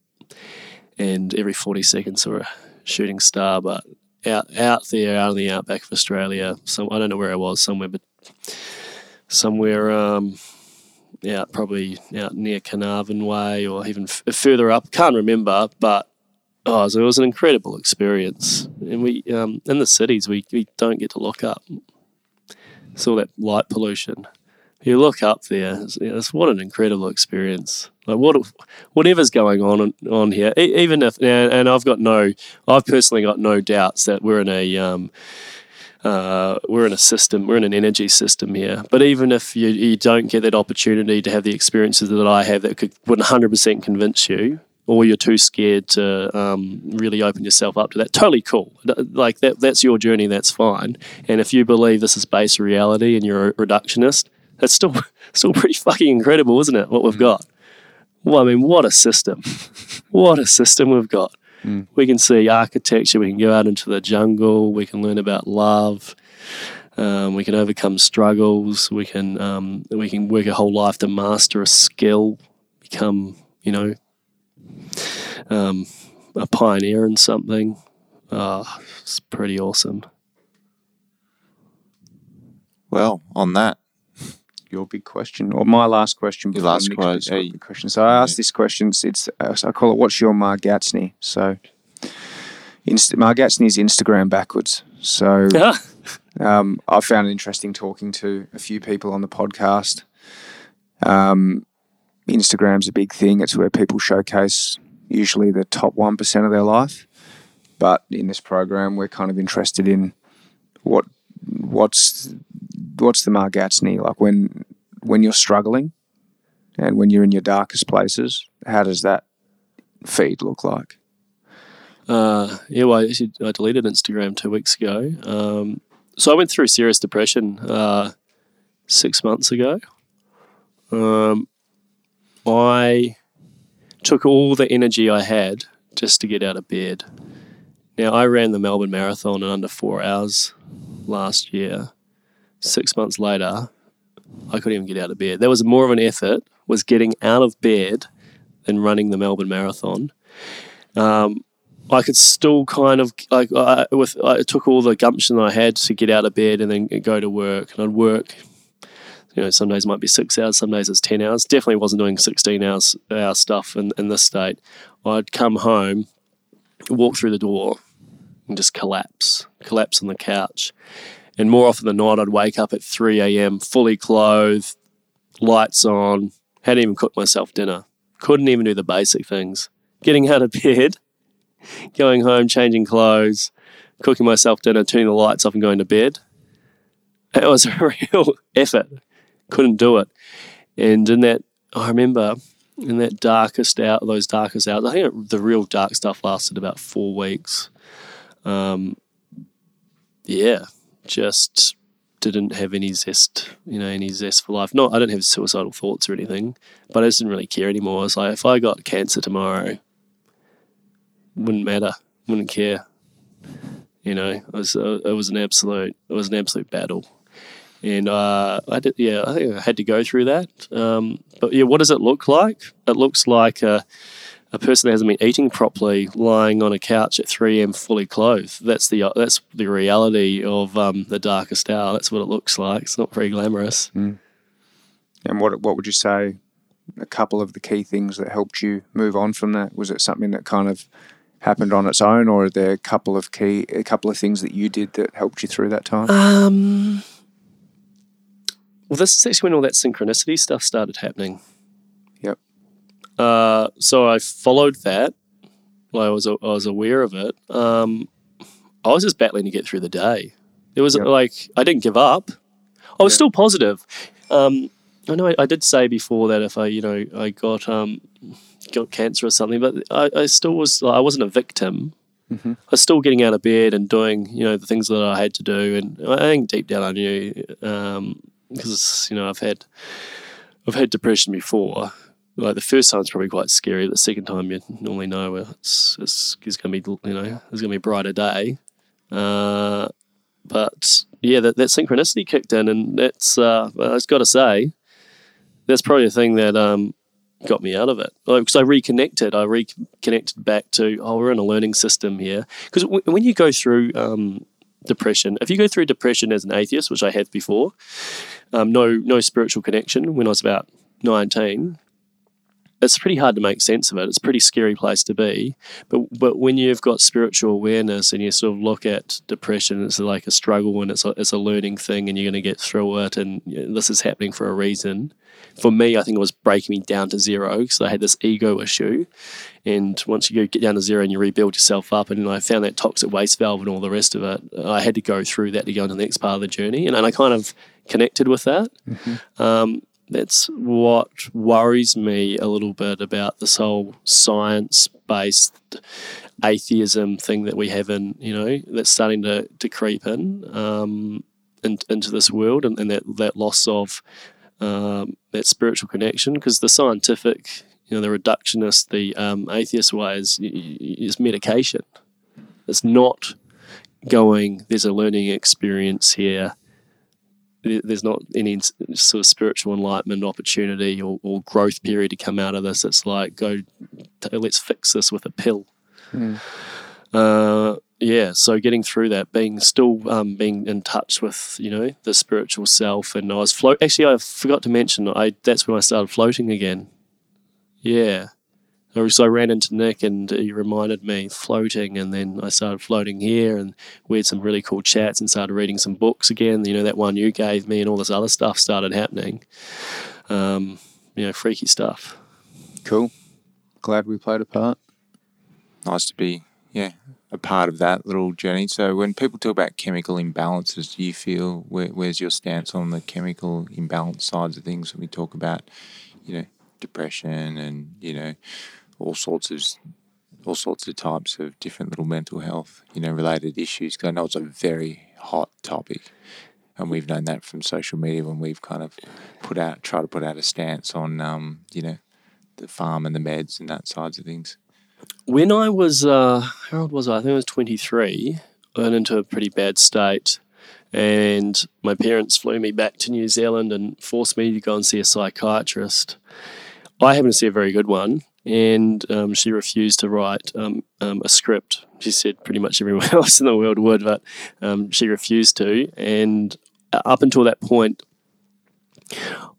and every forty seconds saw a shooting star. But out out there, out in the outback of Australia, some, I don't know where I was, somewhere, but somewhere... Um, out probably out near Carnarvon Way, or even f- further up, can't remember, but oh, so it was an incredible experience. And we um, in the cities we, we don't get to look up. It's all that light pollution. You look up there, it's, it's what an incredible experience. Like, what whatever's going on on here, even if and, and I've got no, I've personally got no doubts that we're in a um, Uh, we're in a system, we're in an energy system here. But even if you, you don't get that opportunity to have the experiences that I have that could one hundred percent convince you, or you're too scared to um, really open yourself up to that, totally cool. Like, that, that's your journey, that's fine. And if you believe this is base reality and you're a reductionist, that's still, still pretty fucking incredible, isn't it, what we've got? Well, I mean, what a system. What a system we've got. Mm. We can see architecture, we can go out into the jungle, we can learn about love, um, we can overcome struggles, we can um, we can work a whole life to master a skill, become, you know, um, a pioneer in something. Oh, it's pretty awesome. Well, on that, your big question, or my last question. Your last quote, yeah. question. So I asked yeah. this question. It's uh, so I call it, "What's your Margatsney?" So Inst- Margatsney is Instagram backwards. So um, I found it interesting talking to a few people on the podcast. Um, Instagram's a big thing. It's where people showcase usually the top one percent of their life. But in this program, we're kind of interested in what what's what's the Margatsney, like when when you're struggling and when you're in your darkest places, how does that feed look like? Uh, yeah, well, I, actually, I deleted Instagram two weeks ago. Um, so I went through serious depression uh, six months ago. Um, I took all the energy I had just to get out of bed. Now, I ran the Melbourne Marathon in under four hours last year. Six months later, I couldn't even get out of bed. That was more of an effort, was getting out of bed than running the Melbourne Marathon. Um, I could still kind of, I, I, with, I took all the gumption that I had to get out of bed and then go to work. And I'd work, you know, some days it might be six hours, some days it's ten hours. Definitely wasn't doing sixteen hours hour stuff in, in this state. I'd come home, walk through the door and just collapse, collapse on the couch. And more often than not, I'd wake up at three a.m. fully clothed, lights on, hadn't even cooked myself dinner, couldn't even do the basic things. Getting out of bed, going home, changing clothes, cooking myself dinner, turning the lights off and going to bed. It was a real effort. Couldn't do it. And in that, I remember in that darkest hour, those darkest hours, I think the real dark stuff lasted about four weeks. Um, yeah. Just didn't have any zest, you know, any zest for life. Not, I didn't have suicidal thoughts or anything, but I just didn't really care anymore. I was like, if I got cancer tomorrow, wouldn't matter, wouldn't care. You know, it was uh, it was an absolute, it was an absolute battle, and uh, I did, yeah, I think I had to go through that. Um, but yeah, what does it look like? It looks like a, a person that hasn't been eating properly, lying on a couch at three a.m. fully clothed. That's the that's the reality of um, the darkest hour. That's what it looks like. It's not very glamorous. Mm. And what what would you say a couple of the key things that helped you move on from that? Was it something that kind of happened on its own, or are there a couple of key a couple of things that you did that helped you through that time? Um, well, this is actually when all that synchronicity stuff started happening. Yep. Uh, so I followed that. I was I was aware of it. Um, I was just battling to get through the day. It was yep. like I didn't give up. I was yep. still positive. Um, I know I, I did say before that if I you know I got um, got cancer or something, but I, I still was I wasn't a victim. Mm-hmm. I was still getting out of bed and doing you know the things that I had to do. And I think deep down I knew because um, you know I've had I've had depression before. Like the first time's probably quite scary. The second time you normally know it's it's, it's going to be you know it's going to be a brighter day. Uh, but yeah, that, that synchronicity kicked in, and that's uh, well, I've got to say that's probably the thing that um, got me out of it. Because like, I reconnected, I reconnected back to oh we're in a learning system here. Because w- when you go through um, depression, if you go through depression as an atheist, which I have before, um, no no spiritual connection when I was about nineteen. It's pretty hard to make sense of it. It's a pretty scary place to be. But but when you've got spiritual awareness and you sort of look at depression, it's like a struggle and it's a, it's a learning thing and you're going to get through it and this is happening for a reason. For me, I think it was breaking me down to zero because I had this ego issue. And once you get down to zero and you rebuild yourself up, and I found that toxic waste valve and all the rest of it, I had to go through that to go into the next part of the journey. And, and I kind of connected with that. Mm-hmm. Um That's what worries me a little bit about this whole science-based atheism thing that we have in, you know, that's starting to, to creep in, um, in into this world and, and that, that loss of um, that spiritual connection because the scientific, you know, the reductionist, the um, atheist way is, is medication. It's not going, there's a learning experience here. There's not any sort of spiritual enlightenment opportunity or, or growth period to come out of this. It's like, go, t- let's fix this with a pill. Mm. Uh, yeah, so getting through that, being still um, being in touch with, you know, the spiritual self. And I was float. Actually, I forgot to mention, I that's when I started floating again. Yeah. So I ran into Nick and he reminded me floating, and then I started floating here and we had some really cool chats and started reading some books again. You know, that one you gave me and all this other stuff started happening. Um, you know, freaky stuff. Cool. Glad we played a part. Nice to be, yeah, a part of that little journey. So when people talk about chemical imbalances, do you feel, where, where's your stance on the chemical imbalance sides of things when we talk about, you know, depression and, you know, all sorts of all sorts of types of different little mental health, you know, related issues? Because I know it's a very hot topic, and we've known that from social media when we've kind of put out, try to put out a stance on, um, you know, the farm and the meds and that sides of things. When I was, uh, how old was I? I think I was twenty-three. I went into a pretty bad state. and my parents flew me back to New Zealand and forced me to go and see a psychiatrist. I happened to see a very good one, and um, she refused to write um, um, a script. She said pretty much everyone else in the world would, but um, she refused to. And up until that point,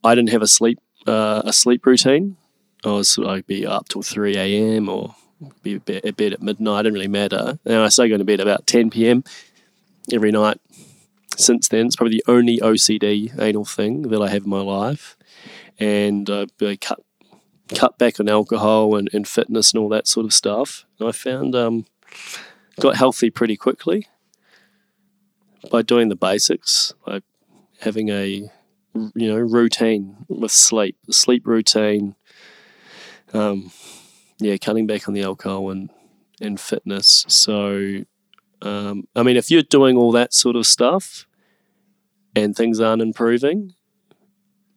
I didn't have a sleep uh, a sleep routine. I was I'd be up till three a.m. or be at bed at midnight. It didn't really matter. And I started going to bed about ten p.m. every night since then. It's probably the only O C D anal thing that I have in my life. And I uh, cut cut back on alcohol and, and fitness and all that sort of stuff. And I found um, got healthy pretty quickly by doing the basics, like having a you know routine with sleep, a sleep routine. Um, yeah, cutting back on the alcohol and, and fitness. So, um, I mean, if you're doing all that sort of stuff and things aren't improving,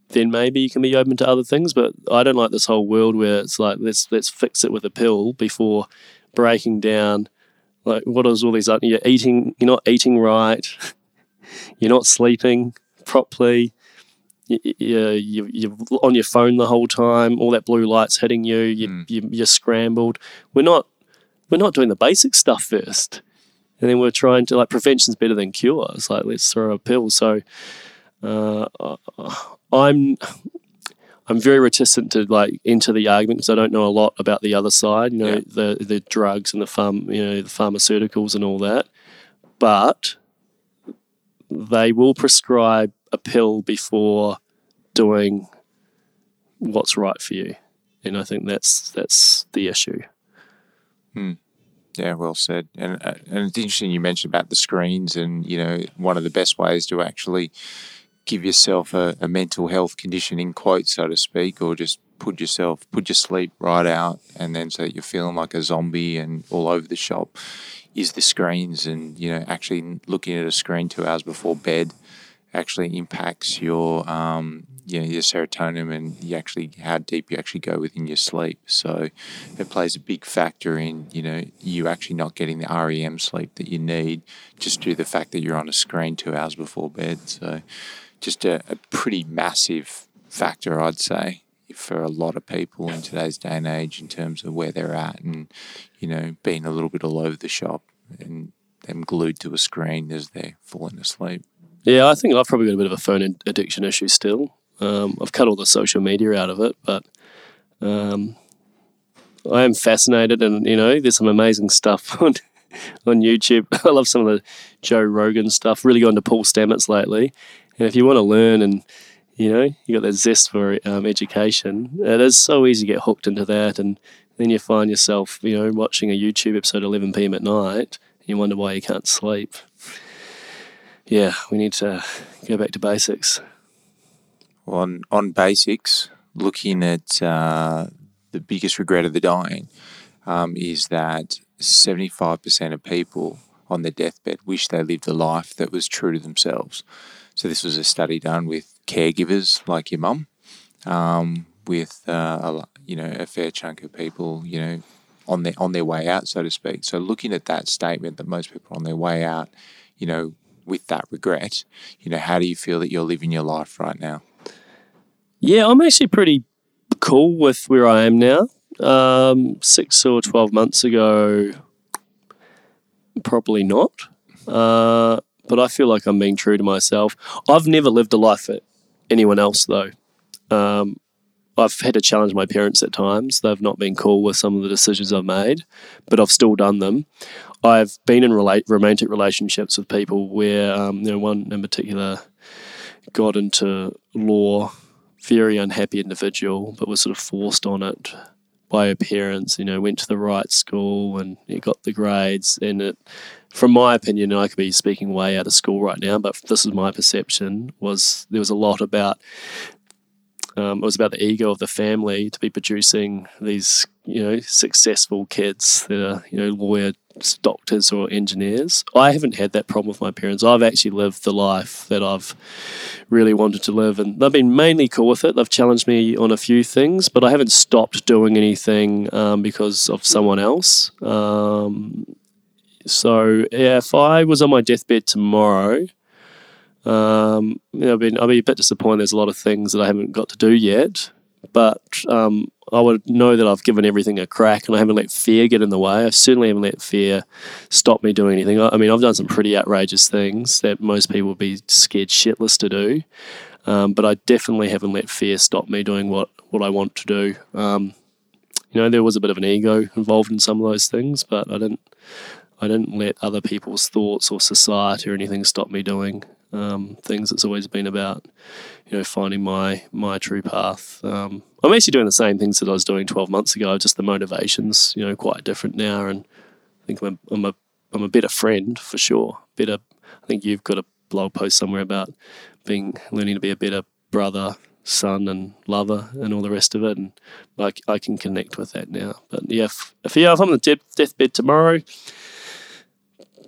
then maybe you can be open to other things. But I don't like this whole world where it's like, let's let's fix it with a pill before breaking down. Like, what is all these? Like, you're eating, you're not eating right. You're not sleeping properly. You're, you're, you're on your phone the whole time. All that blue light's hitting you. You, mm. you. You're scrambled. We're not. We're not doing the basic stuff first, and then we're trying to like prevention's better than cure. It's like let's throw a pill. So, uh, I'm. I'm very reticent to like enter the argument because I don't know a lot about the other side. You know yeah. the the drugs and the farm. You know the pharmaceuticals and all that, but they will prescribe a pill before doing what's right for you, and I think that's that's the issue. Hmm. Yeah, well said. And uh, and it's interesting you mentioned about the screens, and you know one of the best ways to actually give yourself a, a mental health condition in quotes, so to speak, or just put yourself put your sleep right out, and then so that you're feeling like a zombie and all over the shop, is the screens, and you know actually looking at a screen two hours before bed actually impacts your, um, you know, your serotonin and you actually how deep you actually go within your sleep. So it plays a big factor in, you know, you actually not getting the R E M sleep that you need just due to the fact that you're on a screen two hours before bed. So just a, a pretty massive factor, I'd say, for a lot of people in today's day and age in terms of where they're at and, you know, being a little bit all over the shop and them glued to a screen as they're falling asleep. Yeah, I think I've probably got a bit of a phone addiction issue still. Um, I've cut all the social media out of it, but um, I am fascinated and, you know, there's some amazing stuff on on YouTube. I love some of the Joe Rogan stuff. Really gone to Paul Stamets lately. And if you want to learn and, you know, you got that zest for um, education, it is so easy to get hooked into that. And then you find yourself, you know, watching a YouTube episode at eleven p.m. at night and you wonder why you can't sleep. Yeah, we need to go back to basics. Well, on, on basics, looking at uh, the biggest regret of the dying um, is that seventy-five percent of people on their deathbed wish they lived a life that was true to themselves. So this was a study done with caregivers like your mum, um, with uh, a, you know a fair chunk of people, you know, on their on their way out, so to speak. So looking at that statement that most people are on their way out, you know. With that regret, you know, how do you feel that you're living your life right now? Yeah, I'm actually pretty cool with where I am now. Um, six or twelve months ago, probably not. Uh, but I feel like I'm being true to myself. I've never lived a life for anyone else, though. Um, I've had to challenge my parents at times. They've not been cool with some of the decisions I've made, but I've still done them. I've been in relate, romantic relationships with people where um, you know, one in particular got into law, very unhappy individual, but was sort of forced on it by her parents, you know, went to the right school and you know, got the grades. And it, from my opinion, and I could be speaking way out of school right now, but this is my perception, was there was a lot about... Um, it was about the ego of the family to be producing these, you know, successful kids that are, you know, lawyers, doctors or engineers. I haven't had that problem with my parents. I've actually lived the life that I've really wanted to live, and they've been mainly cool with it. They've challenged me on a few things, but I haven't stopped doing anything um, because of someone else. Um, so yeah, if I was on my deathbed tomorrow, Um, you know, I've been, I've been a bit disappointed. There's a lot of things that I haven't got to do yet, but um, I would know that I've given everything a crack and I haven't let fear get in the way. I certainly haven't let fear stop me doing anything. I, I mean, I've done some pretty outrageous things that most people would be scared shitless to do, um, but I definitely haven't let fear stop me doing what, what I want to do. Um, you know, there was a bit of an ego involved in some of those things, but I didn't, I didn't let other people's thoughts or society or anything stop me doing Um, things. It's always been about, you know, finding my my true path. Um, I'm actually doing the same things that I was doing twelve months ago. Just the motivation's, you know, quite different now, and I think I'm, I'm a I'm a better friend for sure. Better. I think you've got a blog post somewhere about being learning to be a better brother, son, and lover, and all the rest of it. And like I can connect with that now. But yeah, if, if yeah, if I'm on the de- deathbed tomorrow,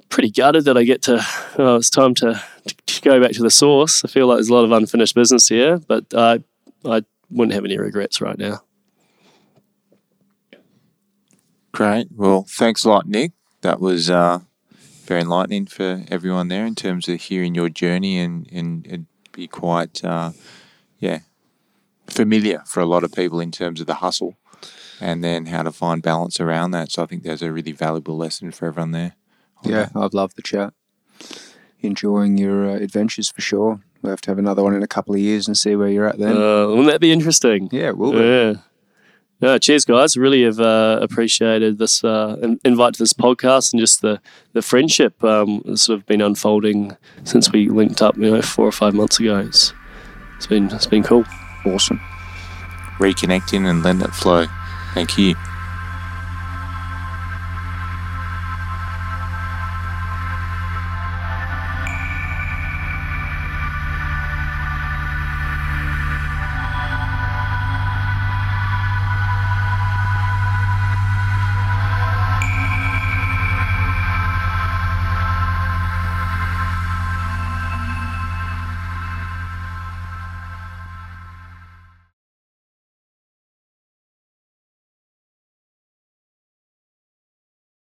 pretty gutted that I get to. Oh, it's time to. to go back to the source. I feel like there's a lot of unfinished business here, but I I wouldn't have any regrets right now. Great. Well, thanks a lot, Nick. That was uh, very enlightening for everyone there in terms of hearing your journey, and, and it'd be quite, uh, yeah, familiar for a lot of people in terms of the hustle and then how to find balance around that. So I think there's a really valuable lesson for everyone there. Yeah, that. I've loved the chat. Enjoying your uh, adventures for sure. We'll have to have another one in a couple of years and see where you're at then. Uh, wouldn't that be interesting? Yeah, it will be. Yeah. No, cheers, guys. Really have uh, appreciated this uh, invite to this podcast and just the, the friendship um, that's sort of been unfolding since we linked up, you know, four or five months ago. It's, it's been it's been cool. Awesome. Reconnecting and letting it flow. Thank you.